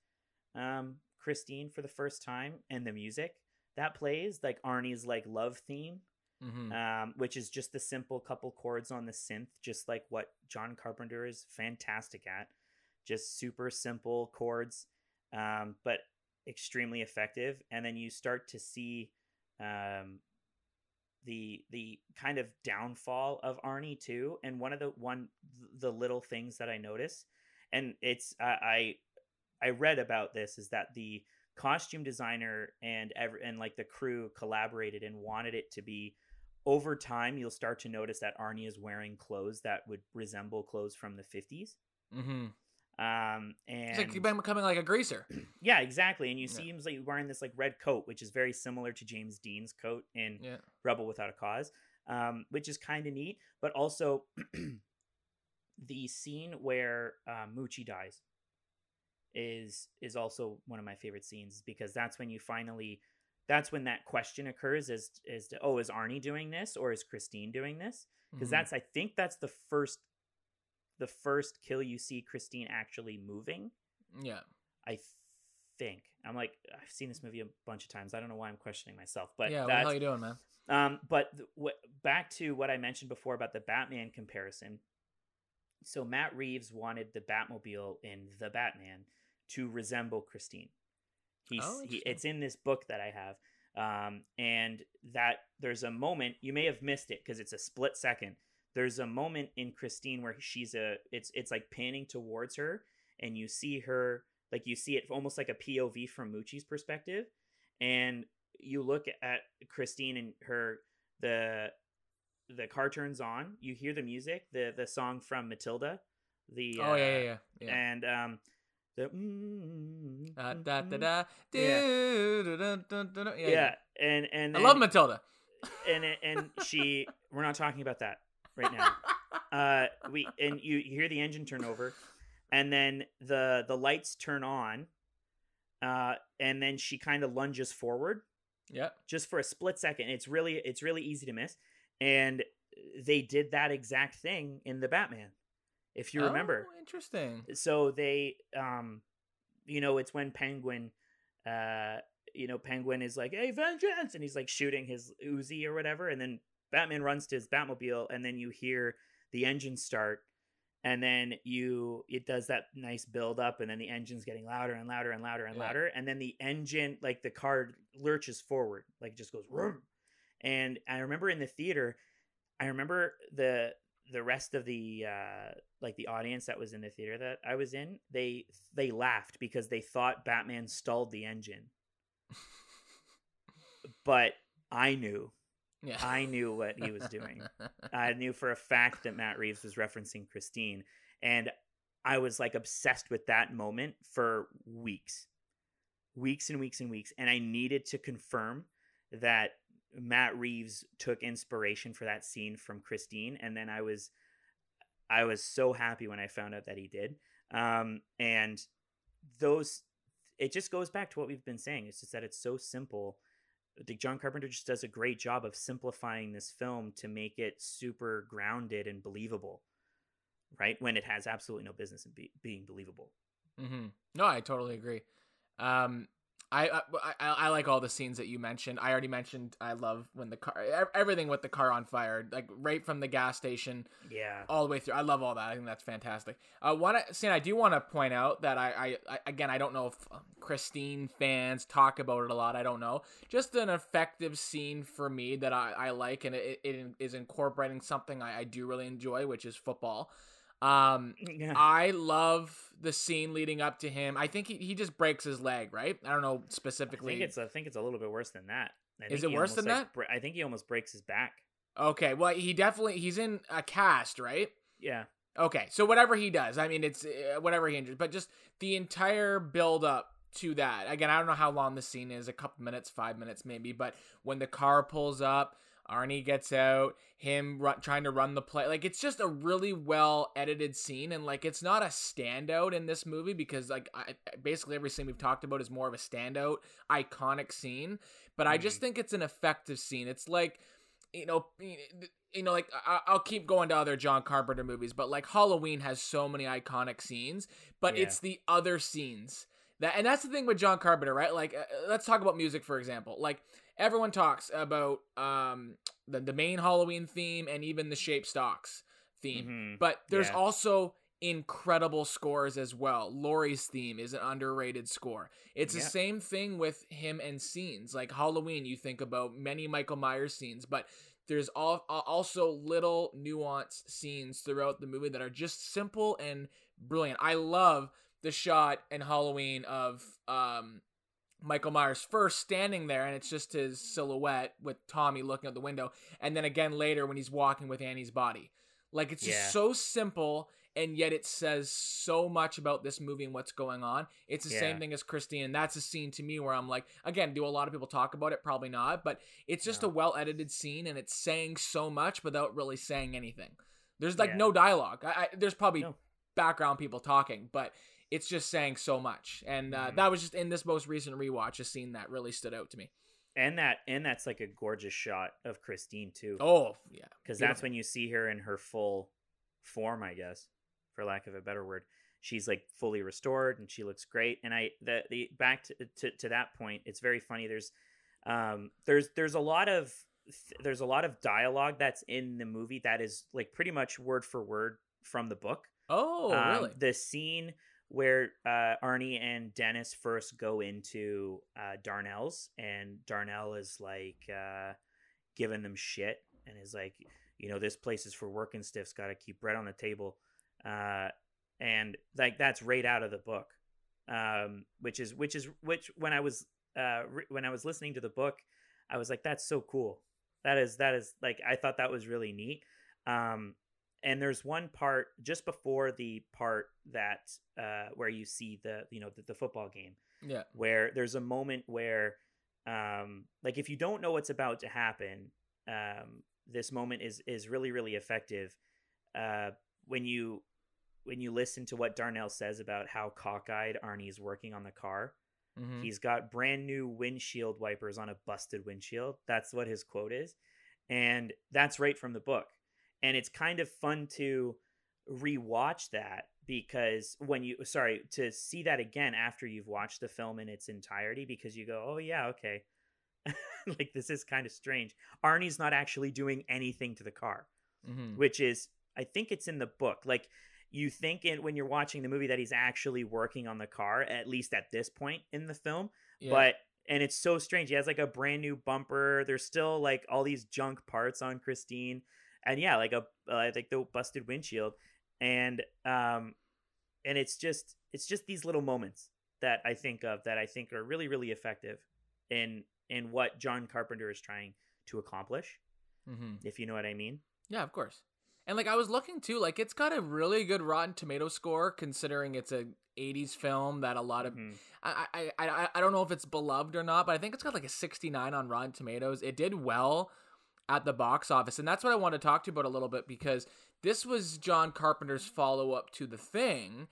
um, Christine for the first time, and the music that plays, like Arnie's like love theme, mm-hmm. um, which is just the simple couple chords on the synth, just like what John Carpenter is fantastic at, just super simple chords, um, but extremely effective. And then you start to see um, the the kind of downfall of Arnie too. And one of the one the little things that I noticed. And it's uh, I I read about this is that the costume designer and ever and like the crew collaborated and wanted it to be, over time you'll start to notice that Arnie is wearing clothes that would resemble clothes from the fifties. Mm-hmm. Um, and it's like he's becoming like a greaser. Yeah, exactly. And you see yeah. him like wearing this like red coat, which is very similar to James Dean's coat in yeah. Rebel Without a Cause, um, which is kind of neat, but also. The scene where uh, Moochie dies is is also one of my favorite scenes, because that's when you finally, that's when that question occurs as as to, oh, is Arnie doing this or is Christine doing this? Because mm-hmm. that's I think that's the first the first kill you see Christine actually moving. Yeah, I th- think I'm like I've seen this movie a bunch of times. I don't know why I'm questioning myself, but yeah, what the hell are you doing, man? Um, but th- w- back to what I mentioned before about the Batman comparison. So Matt Reeves wanted the Batmobile in The Batman to resemble Christine. He's, oh, he, it's in this book that I have. Um, and that there's a moment, you may have missed it because it's a split second. There's a moment in Christine where she's a, it's, it's like panning towards her, and you see her, like you see it almost like a P O V from Moochie's perspective. And you look at Christine and her, the, the car turns on, you hear the music, the the song from Matilda, the oh uh, yeah, yeah, yeah, and um, the mm, uh, da, da, da, do, yeah. Da, da, da, da, yeah, yeah, and and I and, love Matilda, and and she, we're not talking about that right now. Uh, we and you, you hear the engine turn over, and then the the lights turn on, uh, and then she kind of lunges forward, yeah, just for a split second. It's really it's really easy to miss. And they did that exact thing in the Batman, if you remember. Oh, interesting. So they, um, you know, it's when Penguin, uh, you know, Penguin is like, "Hey, vengeance!" and he's like shooting his Uzi or whatever, and then Batman runs to his Batmobile, and then you hear the engine start, and then you it does that nice build up, and then the engine's getting louder and louder and louder and yeah. louder, and then the engine, like the car, lurches forward, like it just goes. Vroom. And I remember in the theater, I remember the the rest of the uh, like the audience that was in the theater that I was in, they they laughed because they thought Batman stalled the engine. But I knew, yeah. I knew what he was doing. I knew for a fact that Matt Reeves was referencing Christine, and I was like obsessed with that moment for weeks, weeks and weeks and weeks, and I needed to confirm that Matt Reeves took inspiration for that scene from Christine, and then I was I was so happy when I found out that he did. Um, and those, it just goes back to what we've been saying. It's just that it's so simple. John Carpenter just does a great job of simplifying this film to make it super grounded and believable, right? When it has absolutely no business in be- being believable. Mm-hmm. No, I totally agree. Um, I, I I like all the scenes that you mentioned. I already mentioned I love when the car, everything with the car on fire, like right from the gas station, yeah, all the way through. I love all that. I think that's fantastic. Uh, one scene I do want to point out that I, I, I again, I don't know if Christine fans talk about it a lot. I don't know. Just an effective scene for me that I, I like, and it, it is incorporating something I, I do really enjoy, which is football. Um, yeah. I love the scene leading up to him. I think he, he just breaks his leg, right? I don't know specifically. I think it's, I think it's a little bit worse than that. I Is it worse than like, that? Bre- I think he almost breaks his back. Okay. Well, he definitely, he's in a cast, right? Yeah. Okay. So whatever he does, I mean, it's uh, whatever he injures, but just the entire build up to that. Again, I don't know how long the scene is, a couple minutes, five minutes maybe, but when the car pulls up, Arnie gets out, him run, trying to run the play. Like, it's just a really well edited scene. And like, it's not a standout in this movie because like I, basically every scene we've talked about is more of a standout iconic scene, but mm-hmm. I just think it's an effective scene. It's like, you know, you know, like I, I'll keep going to other John Carpenter movies, but like Halloween has so many iconic scenes, but yeah. it's the other scenes that, and that's the thing with John Carpenter, right? Like, uh, let's talk about music, for example, like, everyone talks about um, the, the main Halloween theme and even the Shape Stocks theme. Mm-hmm. But there's yeah. also incredible scores as well. Laurie's theme is an underrated score. It's yeah. the same thing with him and scenes. Like Halloween, you think about many Michael Myers scenes, but there's all, also little nuanced scenes throughout the movie that are just simple and brilliant. I love the shot in Halloween of... Um, Michael Myers first standing there, and it's just his silhouette with Tommy looking out the window, and then again later when he's walking with Annie's body. Like, it's just yeah. so simple, and yet it says so much about this movie and what's going on. It's the yeah. same thing as Christine, and that's a scene to me where I'm like, again, do a lot of people talk about it? Probably not, but it's just no. a well-edited scene, and it's saying so much without really saying anything. There's like yeah. no dialogue. I, I, there's probably no. background people talking, but... it's just saying so much. And uh, mm. that was just in this most recent rewatch, a scene that really stood out to me. And that, and that's like a gorgeous shot of Christine too. Oh yeah. Cause that's when you see her in her full form, I guess, for lack of a better word. She's like fully restored and she looks great. And I, the, the back to, to, to that point, it's very funny. There's, um, there's, there's a lot of, there's a lot of dialogue that's in the movie that is like pretty much word for word from the book. Oh, um, really? The scene where uh, Arnie and Dennis first go into uh, Darnell's, and Darnell is like uh, giving them shit and is like, you know, this place is for working stiffs, got to keep bread on the table. Uh, and like, that's right out of the book, um, which is, which is, which when I was, uh, re- when I was listening to the book, I was like, that's so cool. that is that is like, I thought that was really neat. Um, and there's one part just before the part that uh, where you see the, you know, the, the football game. Yeah. Where there's a moment where, um, like, if you don't know what's about to happen, um, this moment is is really, really effective. Uh, when you when you listen to what Darnell says about how cockeyed Arnie's working on the car. Mm-hmm. He's got brand new windshield wipers on a busted windshield. That's what his quote is. And that's right from the book. And it's kind of fun to rewatch that, because when you, sorry, to see that again after you've watched the film in its entirety, because you go, oh yeah, okay. Like, this is kind of strange. Arnie's not actually doing anything to the car, mm-hmm. which is, I think it's in the book. Like, you think it, when you're watching the movie, that he's actually working on the car, at least at this point in the film. Yeah. But, and it's so strange. He has like a brand new bumper. There's still like all these junk parts on Christine. And yeah, like a, uh, like the busted windshield. And, um, and it's just, it's just these little moments that I think of that I think are really, really effective in, in what John Carpenter is trying to accomplish. Mm-hmm. If you know what I mean? Yeah, of course. And like, I was looking too, like, it's got a really good Rotten Tomato score, considering it's a eighties film that a lot of, mm-hmm. I, I, I, I don't know if it's beloved or not, but I think it's got like a sixty-nine on Rotten Tomatoes. It did well at the box office. And that's what I want to talk to you about a little bit, because this was John Carpenter's follow-up to The Thing.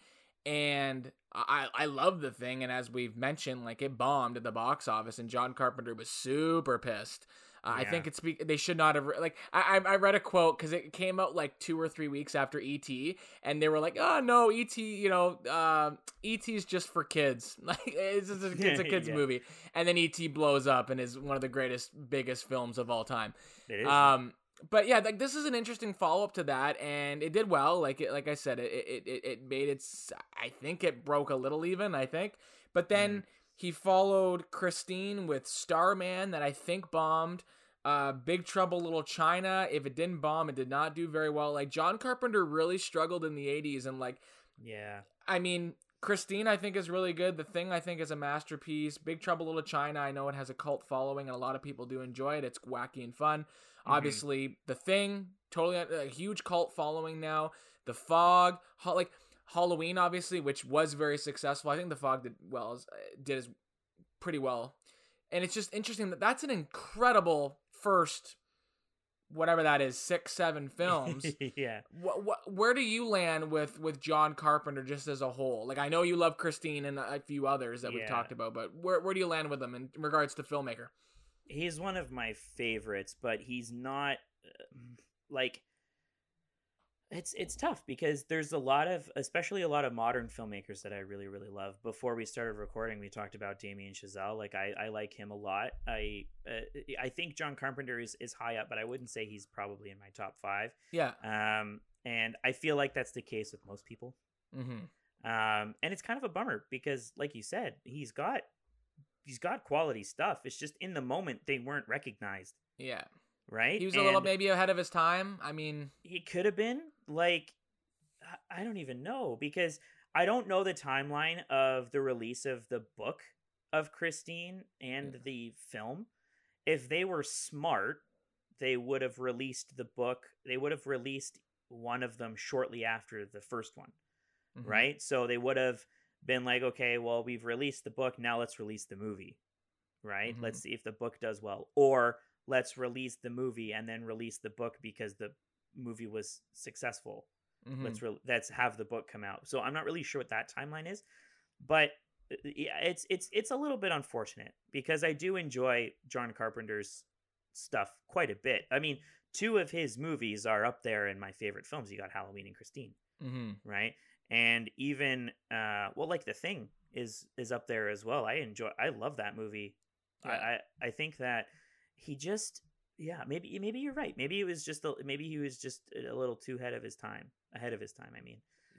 And I, I love The Thing. And as we've mentioned, like, it bombed at the box office, and John Carpenter was super pissed. Uh, yeah. I think it's, they should not have, like, I I read a quote, because it came out like two or three weeks after E T, and they were like, oh no, E T, you know, uh, E T is just for kids. Like, it's, it's, a, it's a kids yeah. movie. And then E T blows up and is one of the greatest, biggest films of all time. It is. Um, but yeah, like, this is an interesting follow-up to that, and it did well. Like, it, like I said, it, it, it, it made its, I think it broke a little even, I think. But then... Mm. He followed Christine with Starman, that I think bombed. Uh, Big Trouble Little China. If it didn't bomb, it did not do very well. Like, John Carpenter really struggled in the eighties, and like, yeah. I mean, Christine I think is really good. The Thing I think is a masterpiece. Big Trouble Little China, I know it has a cult following, and a lot of people do enjoy it. It's wacky and fun. Mm-hmm. Obviously, The Thing, totally a huge cult following now. The Fog, like. Halloween, obviously, which was very successful. I think The Fog did well, did as pretty well. And it's just interesting that that's an incredible first, whatever that is, six, seven films. Yeah. What, what, where do you land with, with John Carpenter just as a whole? Like, I know you love Christine and a few others that yeah. we've talked about, but where, where do you land with him in regards to filmmaker? He's one of my favorites, but he's not, like... It's it's tough, because there's a lot of, especially a lot of modern filmmakers that I really, really love. Before we started recording, we talked about Damien Chazelle. Like, I, I like him a lot. I uh, I think John Carpenter is, is high up, but I wouldn't say he's probably in my top five. Yeah. Um, and I feel like that's the case with most people. Mm-hmm. Um, and it's kind of a bummer, because, like you said, he's got he's got quality stuff. It's just in the moment they weren't recognized. Yeah. Right? He was and a little maybe ahead of his time. I mean, he could have been. Like, I don't even know, because I don't know the timeline of the release of the book of Christine and yeah. the film. If they were smart, they would have released the book. They would have released one of them shortly after the first one, mm-hmm. right? So they would have been like, okay, well, we've released the book. Now let's release the movie, right? Mm-hmm. Let's see if the book does well. Or let's release the movie and then release the book because the movie was successful. Mm-hmm. Let's re- let's have the book come out. So I'm not really sure what that timeline is, but yeah, it's it's it's a little bit unfortunate, because I do enjoy John Carpenter's stuff quite a bit. I mean, two of his movies are up there in my favorite films. You got Halloween and Christine, mm-hmm. right? And even uh, well, like The Thing is is up there as well. I enjoy, I love that movie. Yeah. I, I I think that he just. Yeah, maybe maybe you're right. Maybe it was just a, maybe he was just a little too ahead of his time. Ahead of his time, I mean.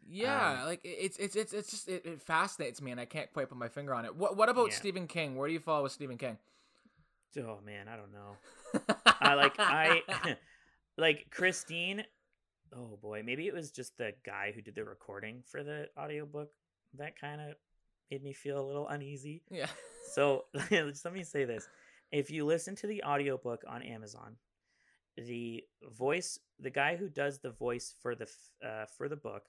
Yeah, um, like it's it's it's it's just it, it fascinates me, and I can't quite put my finger on it. What what about yeah. Stephen King? Where do you fall with Stephen King? Oh man, I don't know. I uh, like I like Christine. Oh boy, maybe it was just the guy who did the recording for the audiobook that kind of made me feel a little uneasy. Yeah. So just let me say this. If you listen to the audiobook on Amazon, the voice, the guy who does the voice for the uh, for the book,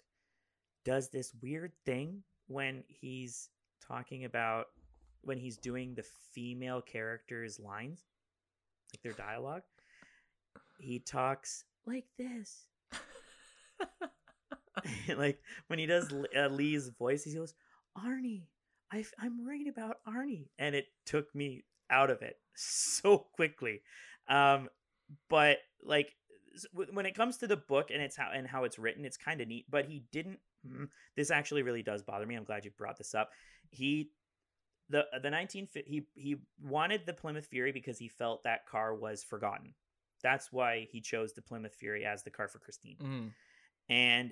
does this weird thing when he's talking about, when he's doing the female characters' lines, like their dialogue. He talks like this. Like when he does uh, Lee's voice, he goes, Arnie, I f- I'm writing about Arnie. And it took me out of it so quickly. Um, but like w- when it comes to the book and it's how, and how it's written, it's kind of neat, but he didn't, mm, this actually really does bother me. I'm glad you brought this up. He, the, the nineteen, he, he wanted the Plymouth Fury because he felt that car was forgotten. That's why he chose the Plymouth Fury as the car for Christine. Mm. And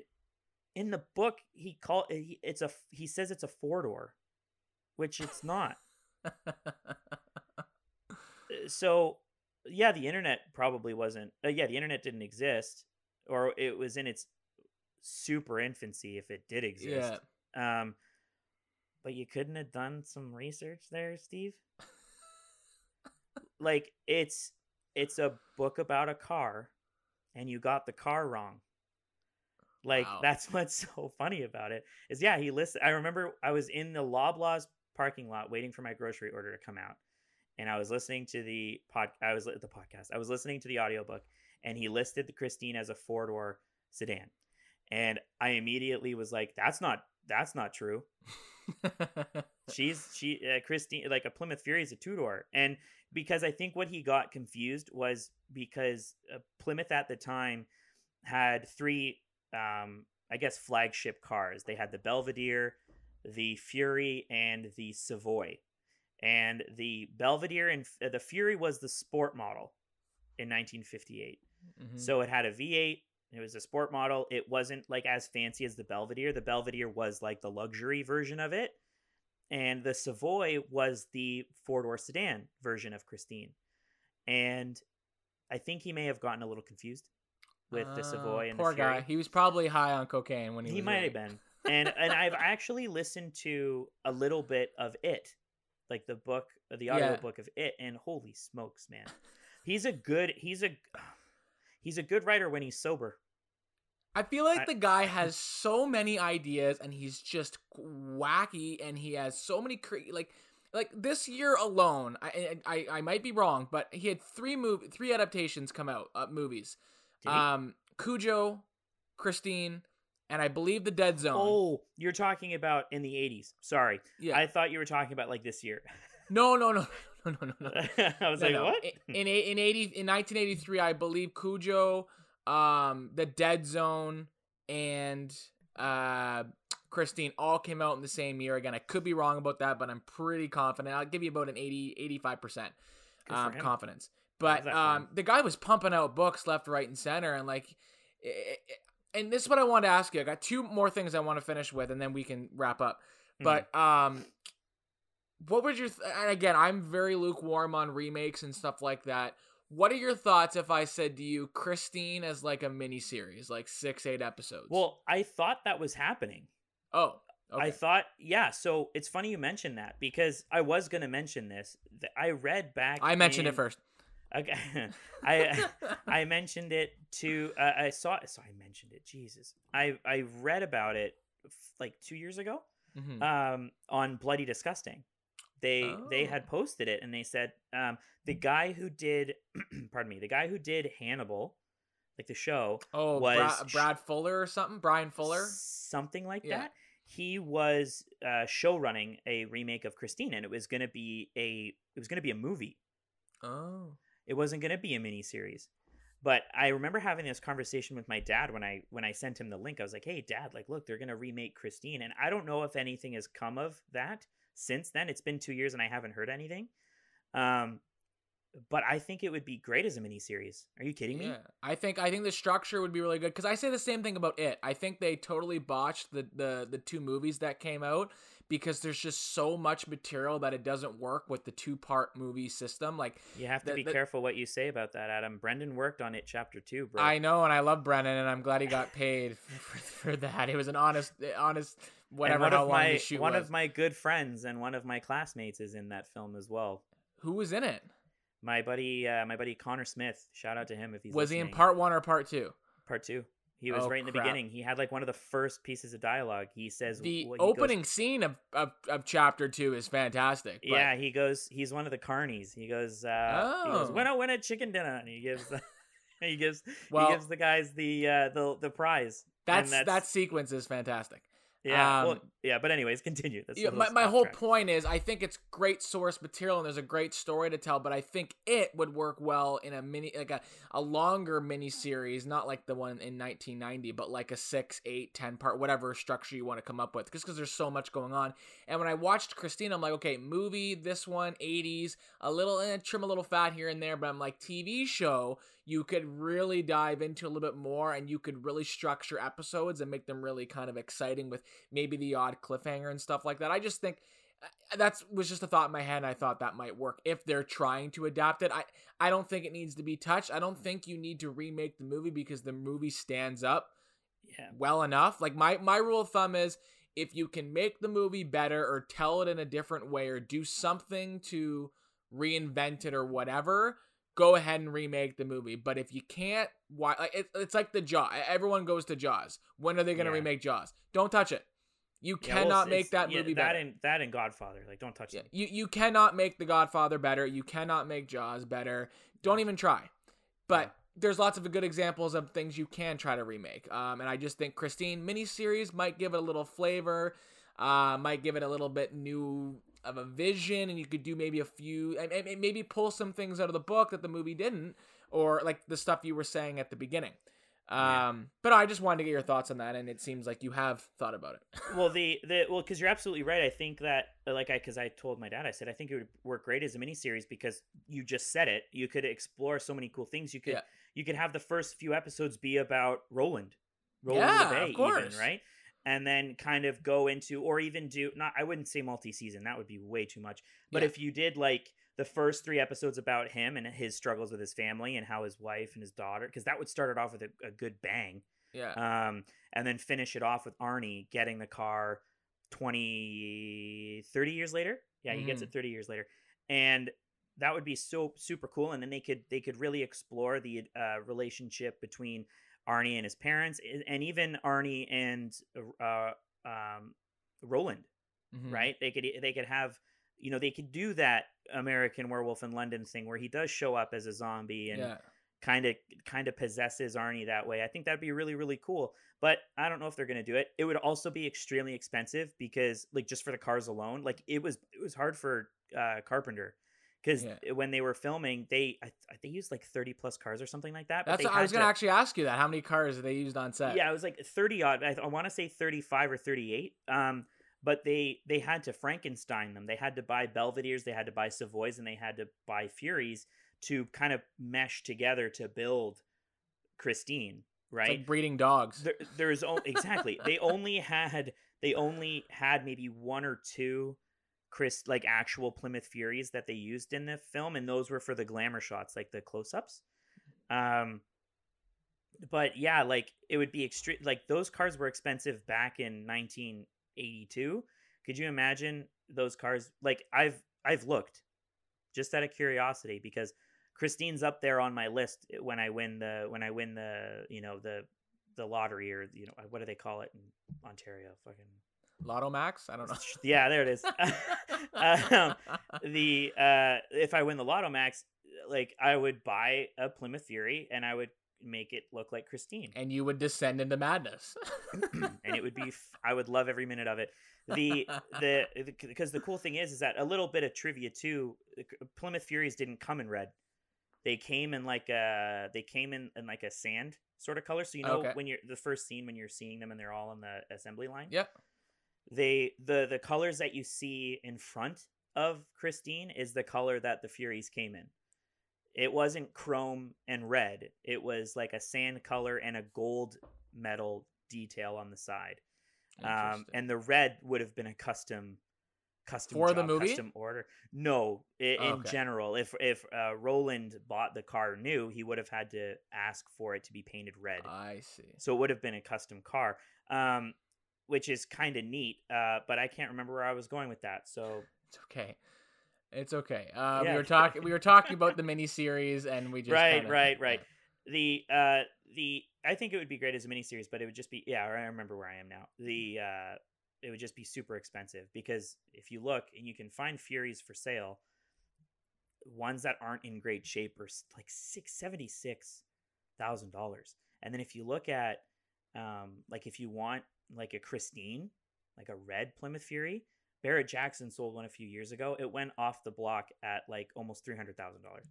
in the book, he call he, it's a he says it's a four door, which it's not. So, yeah, the internet probably wasn't. Uh, yeah, the internet didn't exist, or it was in its super infancy if it did exist. Yeah. Um, but you couldn't have done some research there, Steve. Like it's. It's a book about a car, and you got the car wrong. Like, wow. That's what's so funny about it is, yeah, he lists. I remember I was in the Loblaws parking lot waiting for my grocery order to come out, and I was listening to the pod. I was the podcast. I was listening to the audiobook, and he listed the Christine as a four door sedan, and I immediately was like, "That's not. That's not true." She's she uh, Christine, like a Plymouth Fury is a two door, and because I think what he got confused was because uh, Plymouth at the time had three, um, I guess, flagship cars. They had the Belvedere, the Fury, and the Savoy. And the Belvedere and uh, the Fury was the sport model in nineteen fifty-eight. Mm-hmm. So it had a V eight. It was a sport model. It wasn't like as fancy as the Belvedere. The Belvedere was like the luxury version of it. And the Savoy was the four-door sedan version of Christine. And I think he may have gotten a little confused with uh, the Savoy and poor the Fury. Guy. He was probably high on cocaine when he, he was might young. Have been. And and I've actually listened to a little bit of it, like the book, the audio yeah. book of it, and holy smokes, man. He's a good he's a he's a good writer when he's sober. I feel like the guy has so many ideas and he's just wacky and he has so many cre- like like this year alone. I, I I might be wrong, but he had three mov- three adaptations come out uh, movies. Did um he? Cujo, Christine, and I believe The Dead Zone. Oh, you're talking about in the eighties. Sorry. Yeah. I thought you were talking about like this year. No, no, no. No, no, no. no. I was no, like, no. What? In in eighty in nineteen eighty-three, I believe Cujo, um The Dead Zone, and uh Christine all came out in the same year. Again, I could be wrong about that, but I'm pretty confident. I'll give you about an eighty eighty-five percent um, confidence. But um the guy was pumping out books left, right, and center, and like it, it, and this is what I want to ask you. I got two more things I want to finish with, and then we can wrap up. But mm. um what would your th- and again, I'm very lukewarm on remakes and stuff like that. What are your thoughts if I said to you, Christine as like a mini series, like six, eight episodes? Well, I thought that was happening. Oh, okay. I thought, yeah. So it's funny you mentioned that because I was going to mention this. I read back. I mentioned in, it first. Okay. I, I mentioned it to, uh, I saw So I mentioned it. Jesus. I, I read about it like two years ago mm-hmm. um, on Bloody Disgusting. They oh. they had posted it and they said um, the guy who did pardon me the guy who did Hannibal, like the show, oh was Bra- Brad Fuller or something Brian Fuller something like yeah. that. He was uh, show running a remake of Christine, and it was gonna be a it was gonna be a movie. Oh, it wasn't gonna be a miniseries. But I remember having this conversation with my dad when I when I sent him the link. I was like, hey Dad, like look, they're gonna remake Christine, and I don't know if anything has come of that. Since then, it's been two years and I haven't heard anything. Um, but I think it would be great as a miniseries. Are you kidding me? Yeah. I think I think the structure would be really good because I say the same thing about it. I think they totally botched the, the, the two movies that came out because there's just so much material that it doesn't work with the two-part movie system. Like you have to the, be the, careful what you say about that, Adam. Brendan worked on it chapter two, bro. I know, and I love Brendan, and I'm glad he got paid for, for that. It was an honest... honest Whatever, one how of long my, the shoot one was. Of my good friends and one of my classmates is in that film as well. Who was in it? My buddy, uh, my buddy Connor Smith. Shout out to him if he's was listening. He in part one or part two? Part two. He was oh, right in the crap. beginning. He had like one of the first pieces of dialogue. He says the well, he opening goes, scene of, of of chapter two is fantastic. But... Yeah, he goes. He's one of the carnies. He goes. Uh, oh. He goes, when I win a chicken dinner, and he gives. he gives. Well, he gives the guys the uh, the the prize. That's, that's that sequence is fantastic. Yeah. Um, well, yeah. But anyways, continue. That's yeah, my my whole track. point is, I think it's great source material and there's a great story to tell, but I think it would work well in a mini, like a, a longer mini series, not like the one in nineteen ninety, but like a six, eight, ten part, whatever structure you want to come up with, just because there's so much going on. And when I watched Christine, I'm like, okay, movie, this one, eighties, a little, eh, trim a little fat here and there, but I'm like, T V show, you could really dive into a little bit more and you could really structure episodes and make them really kind of exciting with maybe the odd cliffhanger and stuff like that. I just think that was just a thought in my head. I thought that might work if they're trying to adapt it. I, I don't think it needs to be touched. I don't think you need to remake the movie because the movie stands up yeah. well enough. Like my, my rule of thumb is if you can make the movie better or tell it in a different way or do something to reinvent it or whatever, go ahead and remake the movie. But if you can't, why? Like it, it's like the Jaws. Everyone goes to Jaws. When are they going to yeah. remake Jaws? Don't touch it. You yeah, cannot well, make that yeah, movie that better. And, that and Godfather. Like, don't touch yeah. it. You you cannot make The Godfather better. You cannot make Jaws better. Don't yeah. even try. But yeah. there's lots of good examples of things you can try to remake. Um, and I just think Christine miniseries might give it a little flavor. Uh, might give it a little bit new of a vision, and you could do maybe a few and maybe pull some things out of the book that the movie didn't, or like the stuff you were saying at the beginning. Um, yeah. But I just wanted to get your thoughts on that. And it seems like you have thought about it. well, the, the, well, cause you're absolutely right. I think that like I, cause I told my dad, I said, I think it would work great as a miniseries because you just said it, you could explore so many cool things. You could, yeah. you could have the first few episodes be about Roland, Roland yeah, the Bay, of course. Even, right? And then kind of go into, or even do not, I wouldn't say multi-season, that would be way too much. But yeah. if you did like the first three episodes about him and his struggles with his family and how his wife and his daughter, because that would start it off with a, a good bang. Yeah. Um, and then finish it off with Arnie getting the car twenty, thirty years later. Yeah. He mm. gets it thirty years later. And that would be so super cool. And then they could, they could really explore the uh, relationship between Arnie and his parents, and even Arnie and uh, um, Roland, mm-hmm. right? They could they could have, you know, they could do that American Werewolf in London thing where he does show up as a zombie and kind of kind of possesses Arnie that way. I think that'd be really really cool, but I don't know if they're gonna do it. It would also be extremely expensive because, like, just for the cars alone, like it was it was hard for uh, Carpenter. Because yeah. when they were filming, they I, they used like thirty plus cars or something like that. But That's they what, I was going to actually ask you that. How many cars they used on set? Yeah, it was like thirty odd. I, I want to say thirty-five or thirty-eight. Um, but they they had to Frankenstein them. They had to buy Belvederes, they had to buy Savoys, and they had to buy Furies to kind of mesh together to build Christine. Right, it's like breeding dogs. There, there's o- exactly they only had they only had maybe one or two. Chris, like actual Plymouth Furies that they used in the film, and those were for the glamour shots, like the close-ups. Um, but yeah, like it would be extreme. Like those cars were expensive back in nineteen eighty-two. Could you imagine those cars? Like I've I've looked just out of curiosity because Christine's up there on my list when I win the when I win the you know the the lottery or you know what do they call it in Ontario? Fucking. Lotto Max? I don't know. Yeah, there it is. um, the uh, if I win the Lotto Max, like I would buy a Plymouth Fury and I would make it look like Christine. And you would descend into madness. And it would be. F- I would love every minute of it. The the because the, the cool thing is is that a little bit of trivia too. Plymouth Furies didn't come in red. They came in like a they came in, in like a sand sort of color. So you know okay. when you're the first scene when you're seeing them and they're all on the assembly line. Yep. They the the colors that you see in front of Christine is the color that the Furies came in. It wasn't chrome and red. It was like a sand color and a gold metal detail on the side. Um, and the red would have been a custom, custom for job, the movie? Custom order. No, it, oh, in okay. general, if if uh, Roland bought the car new, he would have had to ask for it to be painted red. I see. So it would have been a custom car. Um. Which is kind of neat, uh, but I can't remember where I was going with that. So it's okay. It's okay. Uh, yeah. We were talking. We were talking about the miniseries, and we just right, kinda, right, right. The uh, the I think it would be great as a miniseries, but it would just be yeah. I remember where I am now. The uh, it would just be super expensive, because if you look and you can find Furies for sale, ones that aren't in great shape are like six seventy six thousand dollars. And then if you look at um, like if you want like a Christine, like a red Plymouth Fury. Barrett Jackson sold one a few years ago. It went off the block at like almost three hundred thousand dollars.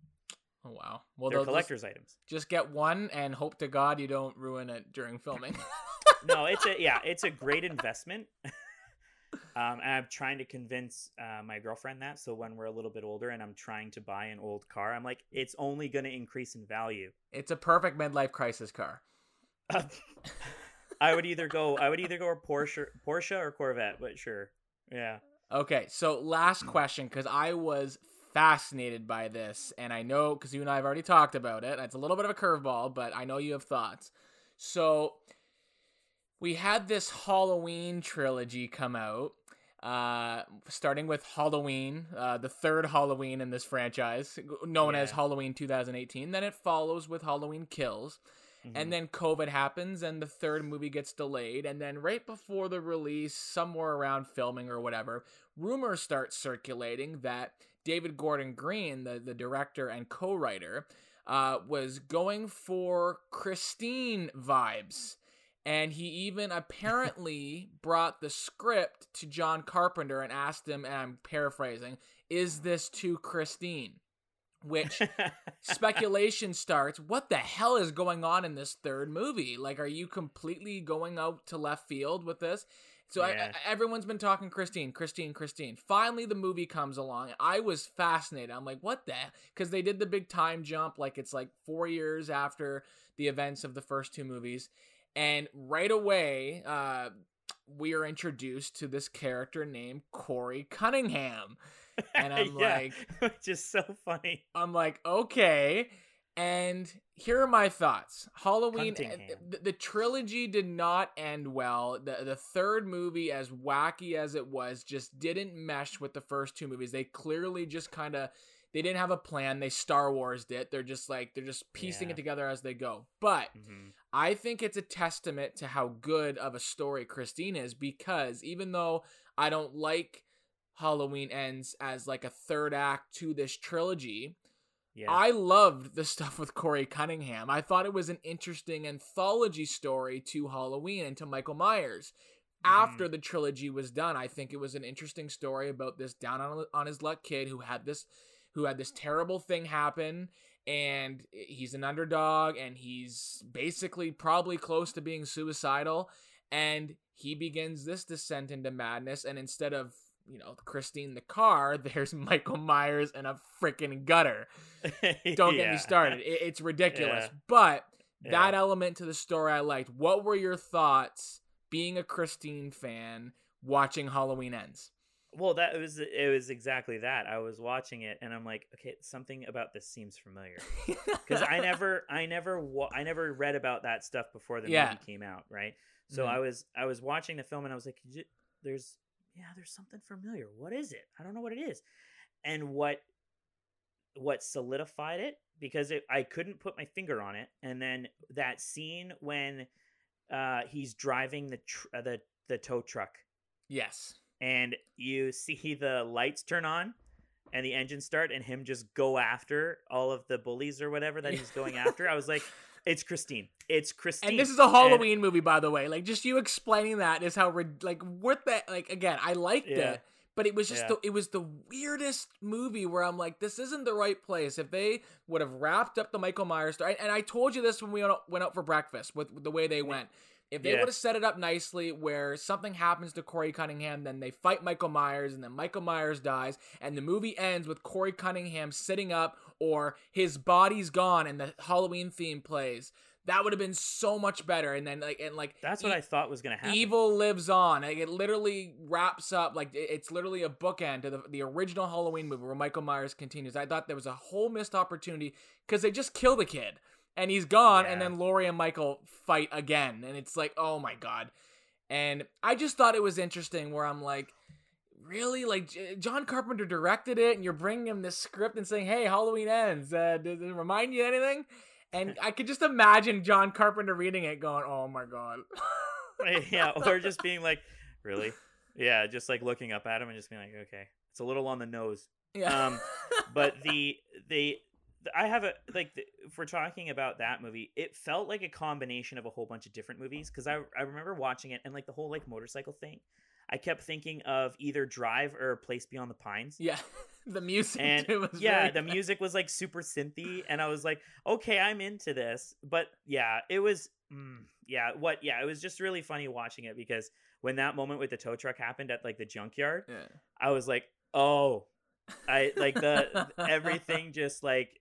Oh wow! Well, they're collector's just, items. Just get one and hope to God you don't ruin it during filming. No, it's a yeah, it's a great investment. um, and I'm trying to convince uh, my girlfriend that. So when we're a little bit older and I'm trying to buy an old car, I'm like, it's only going to increase in value. It's a perfect midlife crisis car. Uh, I would either go. I would either go Porsche, Porsche or Corvette, but sure. Yeah. Okay. So last question, because I was fascinated by this, and I know because you and I have already talked about it. It's a little bit of a curveball, but I know you have thoughts. So we had this Halloween trilogy come out, uh, starting with Halloween, uh, the third Halloween in this franchise, known yeah. as Halloween twenty eighteen. Then it follows with Halloween Kills. Mm-hmm. And then COVID happens and the third movie gets delayed. And then right before the release, somewhere around filming or whatever, rumors start circulating that David Gordon Green, the, the director and co-writer, uh, was going for Christine vibes. And he even apparently brought the script to John Carpenter and asked him, and I'm paraphrasing, is this too Christine? Which speculation starts, what the hell is going on in this third movie? Like, are you completely going out to left field with this? So yeah. I, I, everyone's been talking Christine, Christine, Christine. Finally, the movie comes along. I was fascinated. I'm like, what the? Because they did the big time jump. Like, it's like four years after the events of the first two movies. And right away, uh, we are introduced to this character named Corey Cunningham. And I'm yeah, like, which is so funny. I'm like, okay. And here are my thoughts. Halloween, the, the trilogy did not end well. The, the third movie, as wacky as it was, just didn't mesh with the first two movies. They clearly just kind of, they didn't have a plan. They Star Wars'd it. They're just like, they're just piecing yeah. it together as they go. But mm-hmm. I think it's a testament to how good of a story Christine is, because even though I don't like Halloween Ends as like a third act to this trilogy. Yeah. I loved the stuff with Corey Cunningham. I thought it was an interesting anthology story to Halloween and to Michael Myers. Mm. After the trilogy was done, I think it was an interesting story about this down on, on his luck kid who had this who had this terrible thing happen, and he's an underdog, and he's basically probably close to being suicidal, and he begins this descent into madness, and instead of you know, Christine the car, there's Michael Myers and a freaking gutter. Don't yeah. get me started. It, it's ridiculous. Yeah. But yeah. that element to the story I liked. What were your thoughts being a Christine fan watching Halloween Ends? Well, that was, it was exactly that. I was watching it and I'm like, okay, something about this seems familiar. Cause I never, I never, wa- I never read about that stuff before the yeah. movie came out. Right. So mm-hmm. I was, I was watching the film and I was like, there's, yeah, there's something familiar. What is it? I don't know what it is. And what what solidified it, because it, I couldn't put my finger on it. And then that scene when uh, he's driving the, tr- the the tow truck. Yes. And you see the lights turn on and the engine start and him just go after all of the bullies or whatever that he's going after. I was like, it's Christine. It's Christine. And this is a Halloween and, movie, by the way. Like, just you explaining that is how, like, what the, like, again, I liked yeah. it, but it was just, yeah. the, it was the weirdest movie where I'm like, this isn't the right place. If they would have wrapped up the Michael Myers story, and I told you this when we went out for breakfast with, with the way they went. If they yeah. would have set it up nicely where something happens to Corey Cunningham, then they fight Michael Myers, and then Michael Myers dies, and the movie ends with Corey Cunningham sitting up or his body's gone and the Halloween theme plays. That would have been so much better. And then like, and like, that's what e- I thought was going to happen. Evil lives on. Like, it literally wraps up. Like, it's literally a bookend to the, the original Halloween movie where Michael Myers continues. I thought there was a whole missed opportunity because they just kill the kid and he's gone. Yeah. And then Laurie and Michael fight again. And it's like, oh my God. And I just thought it was interesting where I'm like, really? Like, J- John Carpenter directed it, and you're bringing him this script and saying, hey, Halloween ends. Uh, does it remind you of anything? And I could just imagine John Carpenter reading it going, oh, my God. Yeah, or just being like, really? Yeah, just like looking up at him and just being like, okay. It's a little on the nose. Yeah. Um, but the, the, the, I have a, like, the, if we're talking about that movie, it felt like a combination of a whole bunch of different movies. Cause I, I remember watching it and like the whole like motorcycle thing, I kept thinking of either Drive or Place Beyond the Pines. Yeah. The music. And too was yeah, really the music was like super synthy. And I was like, okay, I'm into this, but yeah, it was, mm, yeah. What? Yeah. It was just really funny watching it because when that moment with the tow truck happened at like the junkyard, yeah. I was like, oh, I like the everything just like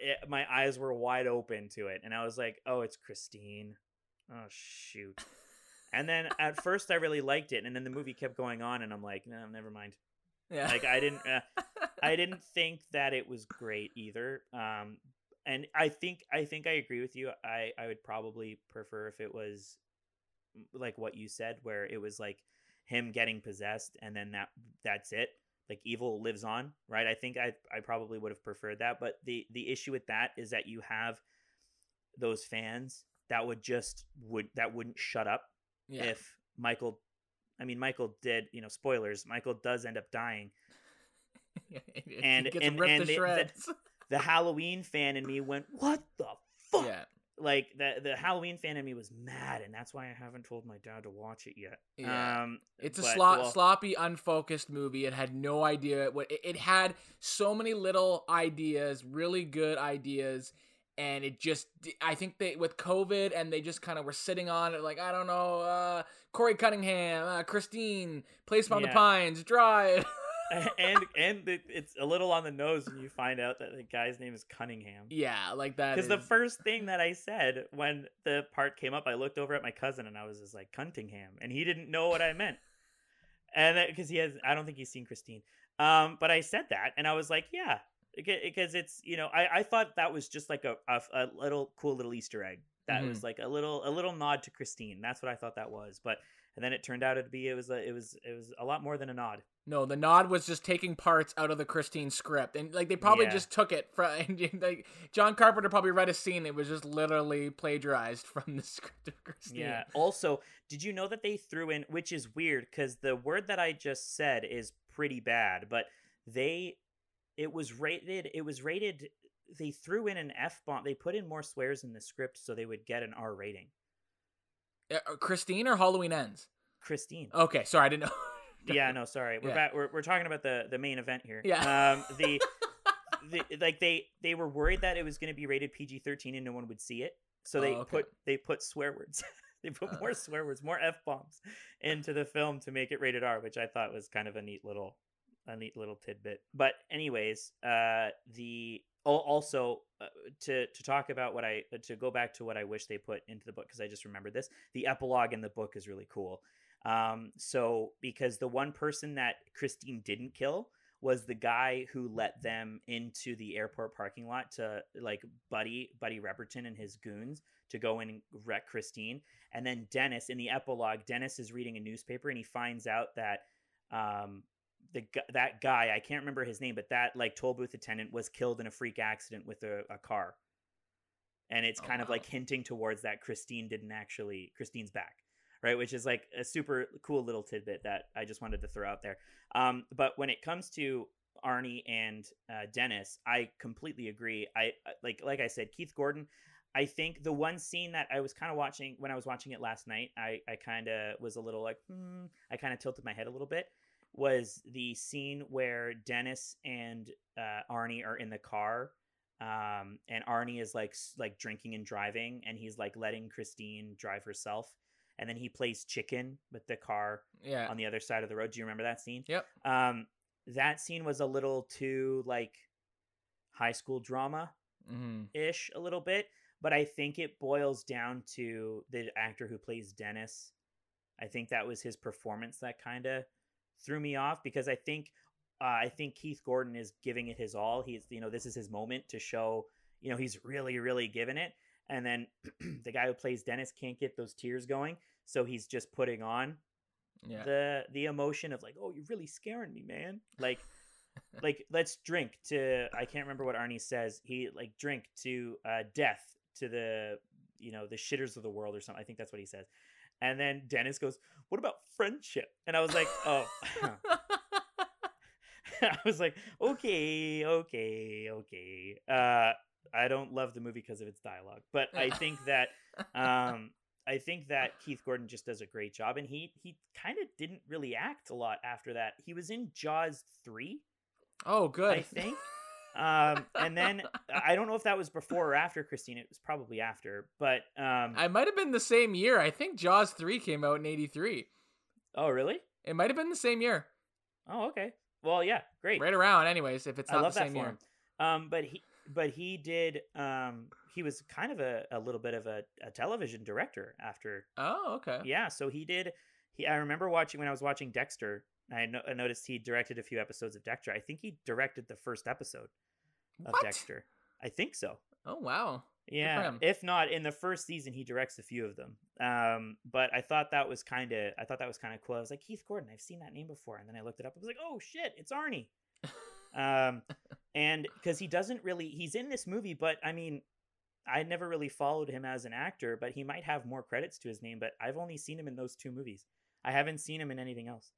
it, my eyes were wide open to it and I was like, oh, it's Christine, oh shoot. And then at first I really liked it and then the movie kept going on and I'm like, no, never mind. Yeah, like I didn't uh, I didn't think that it was great either. Um and I think I think I agree with you. I I would probably prefer if it was like what you said where it was like him getting possessed and then that that's it. Like evil lives on, right? I think I I probably would have preferred that, but the the issue with that is that you have those fans that would just would that wouldn't shut up yeah. if Michael, I mean Michael did, you know, spoilers. Michael does end up dying, and gets and ripped and to they, shreds. The, the Halloween fan in me went, "What the fuck?" Yeah. Like the the Halloween fan in me was mad, and that's why I haven't told my dad to watch it yet. Yeah. Um, it's a but, slop, well, sloppy, unfocused movie. It had no idea what it, it had. So many little ideas, really good ideas, and it just. I think they with COVID, and they just kind of were sitting on it. Like I don't know, uh, Corey Cunningham, uh, Christine, Place Beyond yeah. the Pines, Drive. and and it, it's a little on the nose when you find out that the guy's name is Cunningham. Yeah, like that. Because is... the first thing that I said when the part came up, I looked over at my cousin and I was just like, Cunningham. And he didn't know what I meant. And because he has, I don't think he's seen Christine. Um, but I said that and I was like, yeah, because it's, you know, I, I thought that was just like a, a, a little cool little Easter egg. That mm-hmm. was like a little a little nod to Christine. That's what I thought that was. But and then it turned out to be it was a, it was it was a lot more than a nod. No, the nod was just taking parts out of the Christine script, and like they probably yeah. just took it from. And, like, John Carpenter probably read a scene; it was just literally plagiarized from the script of Christine. Yeah. Also, did you know that they threw in, which is weird, because the word that I just said is pretty bad, but they, it was rated. It was rated. They threw in an F bomb. They put in more swears in the script so they would get an R rating. Uh, Christine or Halloween Ends? Christine. Okay, sorry, I didn't know. Yeah, no, sorry. We're, yeah. back, we're we're talking about the, the main event here. Yeah. Um, the, the like they, they were worried that it was going to be rated P G thirteen and no one would see it, so they oh, okay. put they put swear words, they put uh. more swear words, more F bombs into the film to make it rated R, which I thought was kind of a neat little a neat little tidbit. But anyways, uh, the also uh, to to talk about what I to go back to what I wish they put into the book because I just remembered this. The epilogue in the book is really cool. Um, so because the one person that Christine didn't kill was the guy who let them into the airport parking lot to like Buddy, Buddy Repperton and his goons to go in and wreck Christine. And then Dennis in the epilogue, Dennis is reading a newspaper and he finds out that, um, the, that guy, I can't remember his name, but that like toll booth attendant was killed in a freak accident with a, a car. And it's oh, kind wow. of like hinting towards that Christine didn't actually, Christine's back. Right, which is like a super cool little tidbit that I just wanted to throw out there. Um, but when it comes to Arnie and uh, Dennis, I completely agree. I like, like I said, Keith Gordon. I think the one scene that I was kind of watching when I was watching it last night, I, I kind of was a little like, hmm, I kind of tilted my head a little bit. Was the scene where Dennis and uh, Arnie are in the car, um, and Arnie is like like drinking and driving, and he's like letting Christine drive herself. And then he plays chicken with the car yeah. on the other side of the road. Do you remember that scene? Yep. Um, that scene was a little too like high school drama ish mm-hmm. a little bit, but I think it boils down to the actor who plays Dennis. I think that was his performance that kind of threw me off because I think uh, I think Keith Gordon is giving it his all. He's you know this is his moment to show you know he's really really giving it. And then the guy who plays Dennis can't get those tears going, so he's just putting on Yeah. The the emotion of like, oh, you're really scaring me, man. Like, like let's drink to, I can't remember what Arnie says. He like drink to uh, death to the, you know, the shitters of the world or something. I think that's what he says. And then Dennis goes, what about friendship? And I was like, oh. I was like, okay, okay, okay. Uh, I don't love the movie because of its dialogue, but I think that um, I think that Keith Gordon just does a great job, and he he kind of didn't really act a lot after that. He was in Jaws three. Oh, good. I think. Um, and then I don't know if that was before or after Christine. It was probably after, but um, I might have been the same year. I think Jaws three came out in eighty-three. Oh, really? It might have been the same year. Oh, okay. Well, yeah, great. Right around, anyways. If it's not I love the same that for year, him. Um, but he. But he did, um, he was kind of a, a little bit of a, a television director after. Oh, okay. Yeah, so he did, he, I remember watching, when I was watching Dexter, I, no, I noticed he directed a few episodes of Dexter. I think he directed the first episode of what? Dexter. I think so. Oh, wow. Yeah, if not, in the first season, he directs a few of them. Um, but I thought that was kind of, I thought that was kind of cool. I was like, Keith Gordon, I've seen that name before. And then I looked it up, I was like, oh shit, it's Arnie. Um, and because he doesn't really, he's in this movie, but I mean, I never really followed him as an actor, but he might have more credits to his name, but I've only seen him in those two movies. I haven't seen him in anything else.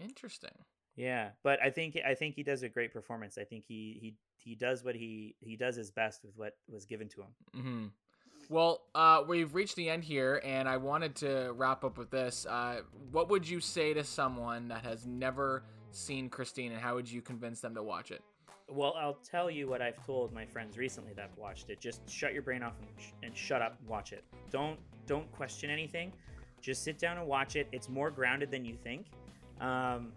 Interesting. Yeah. But I think, I think he does a great performance. I think he, he, he does what he, he does his best with what was given to him. Mm-hmm. Well, uh, we've reached the end here, and I wanted to wrap up with this. Uh, what would you say to someone that has never seen Christine, and how would you convince them to watch it? Well, I'll tell you what I've told my friends recently that watched it. Just shut your brain off and, sh- and shut up and watch it. Don't don't question anything. Just sit down and watch it. It's more grounded than you think. Um,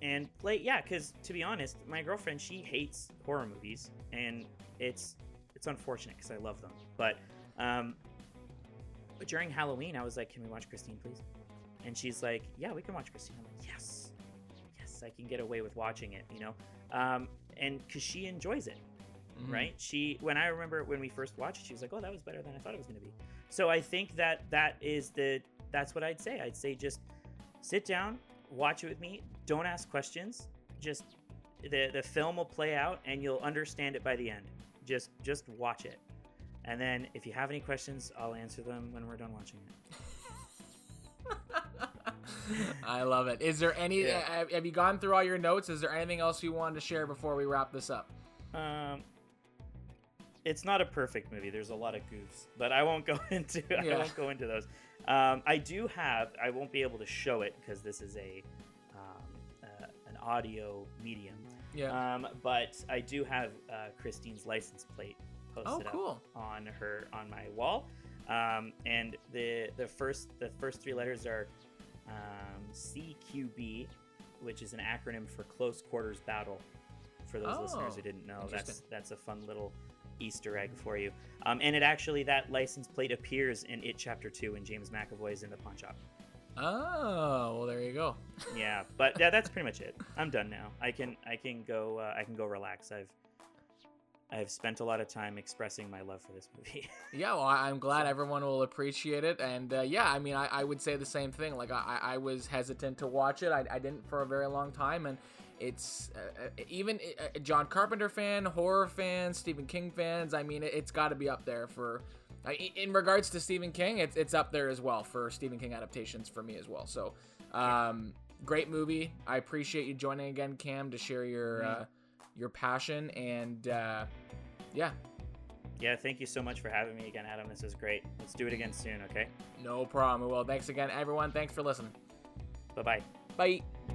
and like, yeah, because to be honest, my girlfriend, she hates horror movies, and it's it's unfortunate because I love them, but. Um, but during Halloween, I was like, can we watch Christine, please? And she's like, yeah, we can watch Christine. I'm like, yes, yes, I can get away with watching it, you know? Um, and cause she enjoys it, mm-hmm. right? She, when I remember when we first watched it, she was like, oh, that was better than I thought it was going to be. So I think that that is the, that's what I'd say. I'd say just sit down, watch it with me. Don't ask questions. Just the, the film will play out and you'll understand it by the end. Just, just watch it. And then if you have any questions, I'll answer them when we're done watching it. I love it. Is there any, yeah. Have you gone through all your notes? Is there anything else you wanted to share before we wrap this up? Um, it's not a perfect movie. There's a lot of goofs, but I won't go into, yeah. I won't go into those. Um, I do have, I won't be able to show it because this is a, um, uh, an audio medium. Yeah. Um, but I do have uh, Christine's license plate. Posted oh, cool. up on her on my wall, um, and the the first the first three letters are um, C Q B, which is an acronym for Close Quarters Battle. For those oh, listeners who didn't know, that's that's a fun little Easter egg for you. Um, and it actually that license plate appears in It Chapter Two when James McAvoy is in the pawn shop. Oh, well, there you go. Yeah, but yeah, that's pretty much it. I'm done now. I can I can go uh, I can go relax. I've. I've spent a lot of time expressing my love for this movie. Yeah, well, I'm glad everyone will appreciate it. And uh, yeah, I mean, I, I would say the same thing. Like, I, I was hesitant to watch it. I, I didn't for a very long time. And it's uh, even a John Carpenter fan, horror fans, Stephen King fans. I mean, it's got to be up there for, in regards to Stephen King, it's, it's up there as well for Stephen King adaptations for me as well. So um, great movie. I appreciate you joining again, Cam, to share your... Mm-hmm. Uh, your passion and uh yeah yeah thank you so much for having me again, Adam. This is great. Let's do it again soon. Okay, no problem. Well, thanks again, everyone. Thanks for listening. Bye-bye. Bye.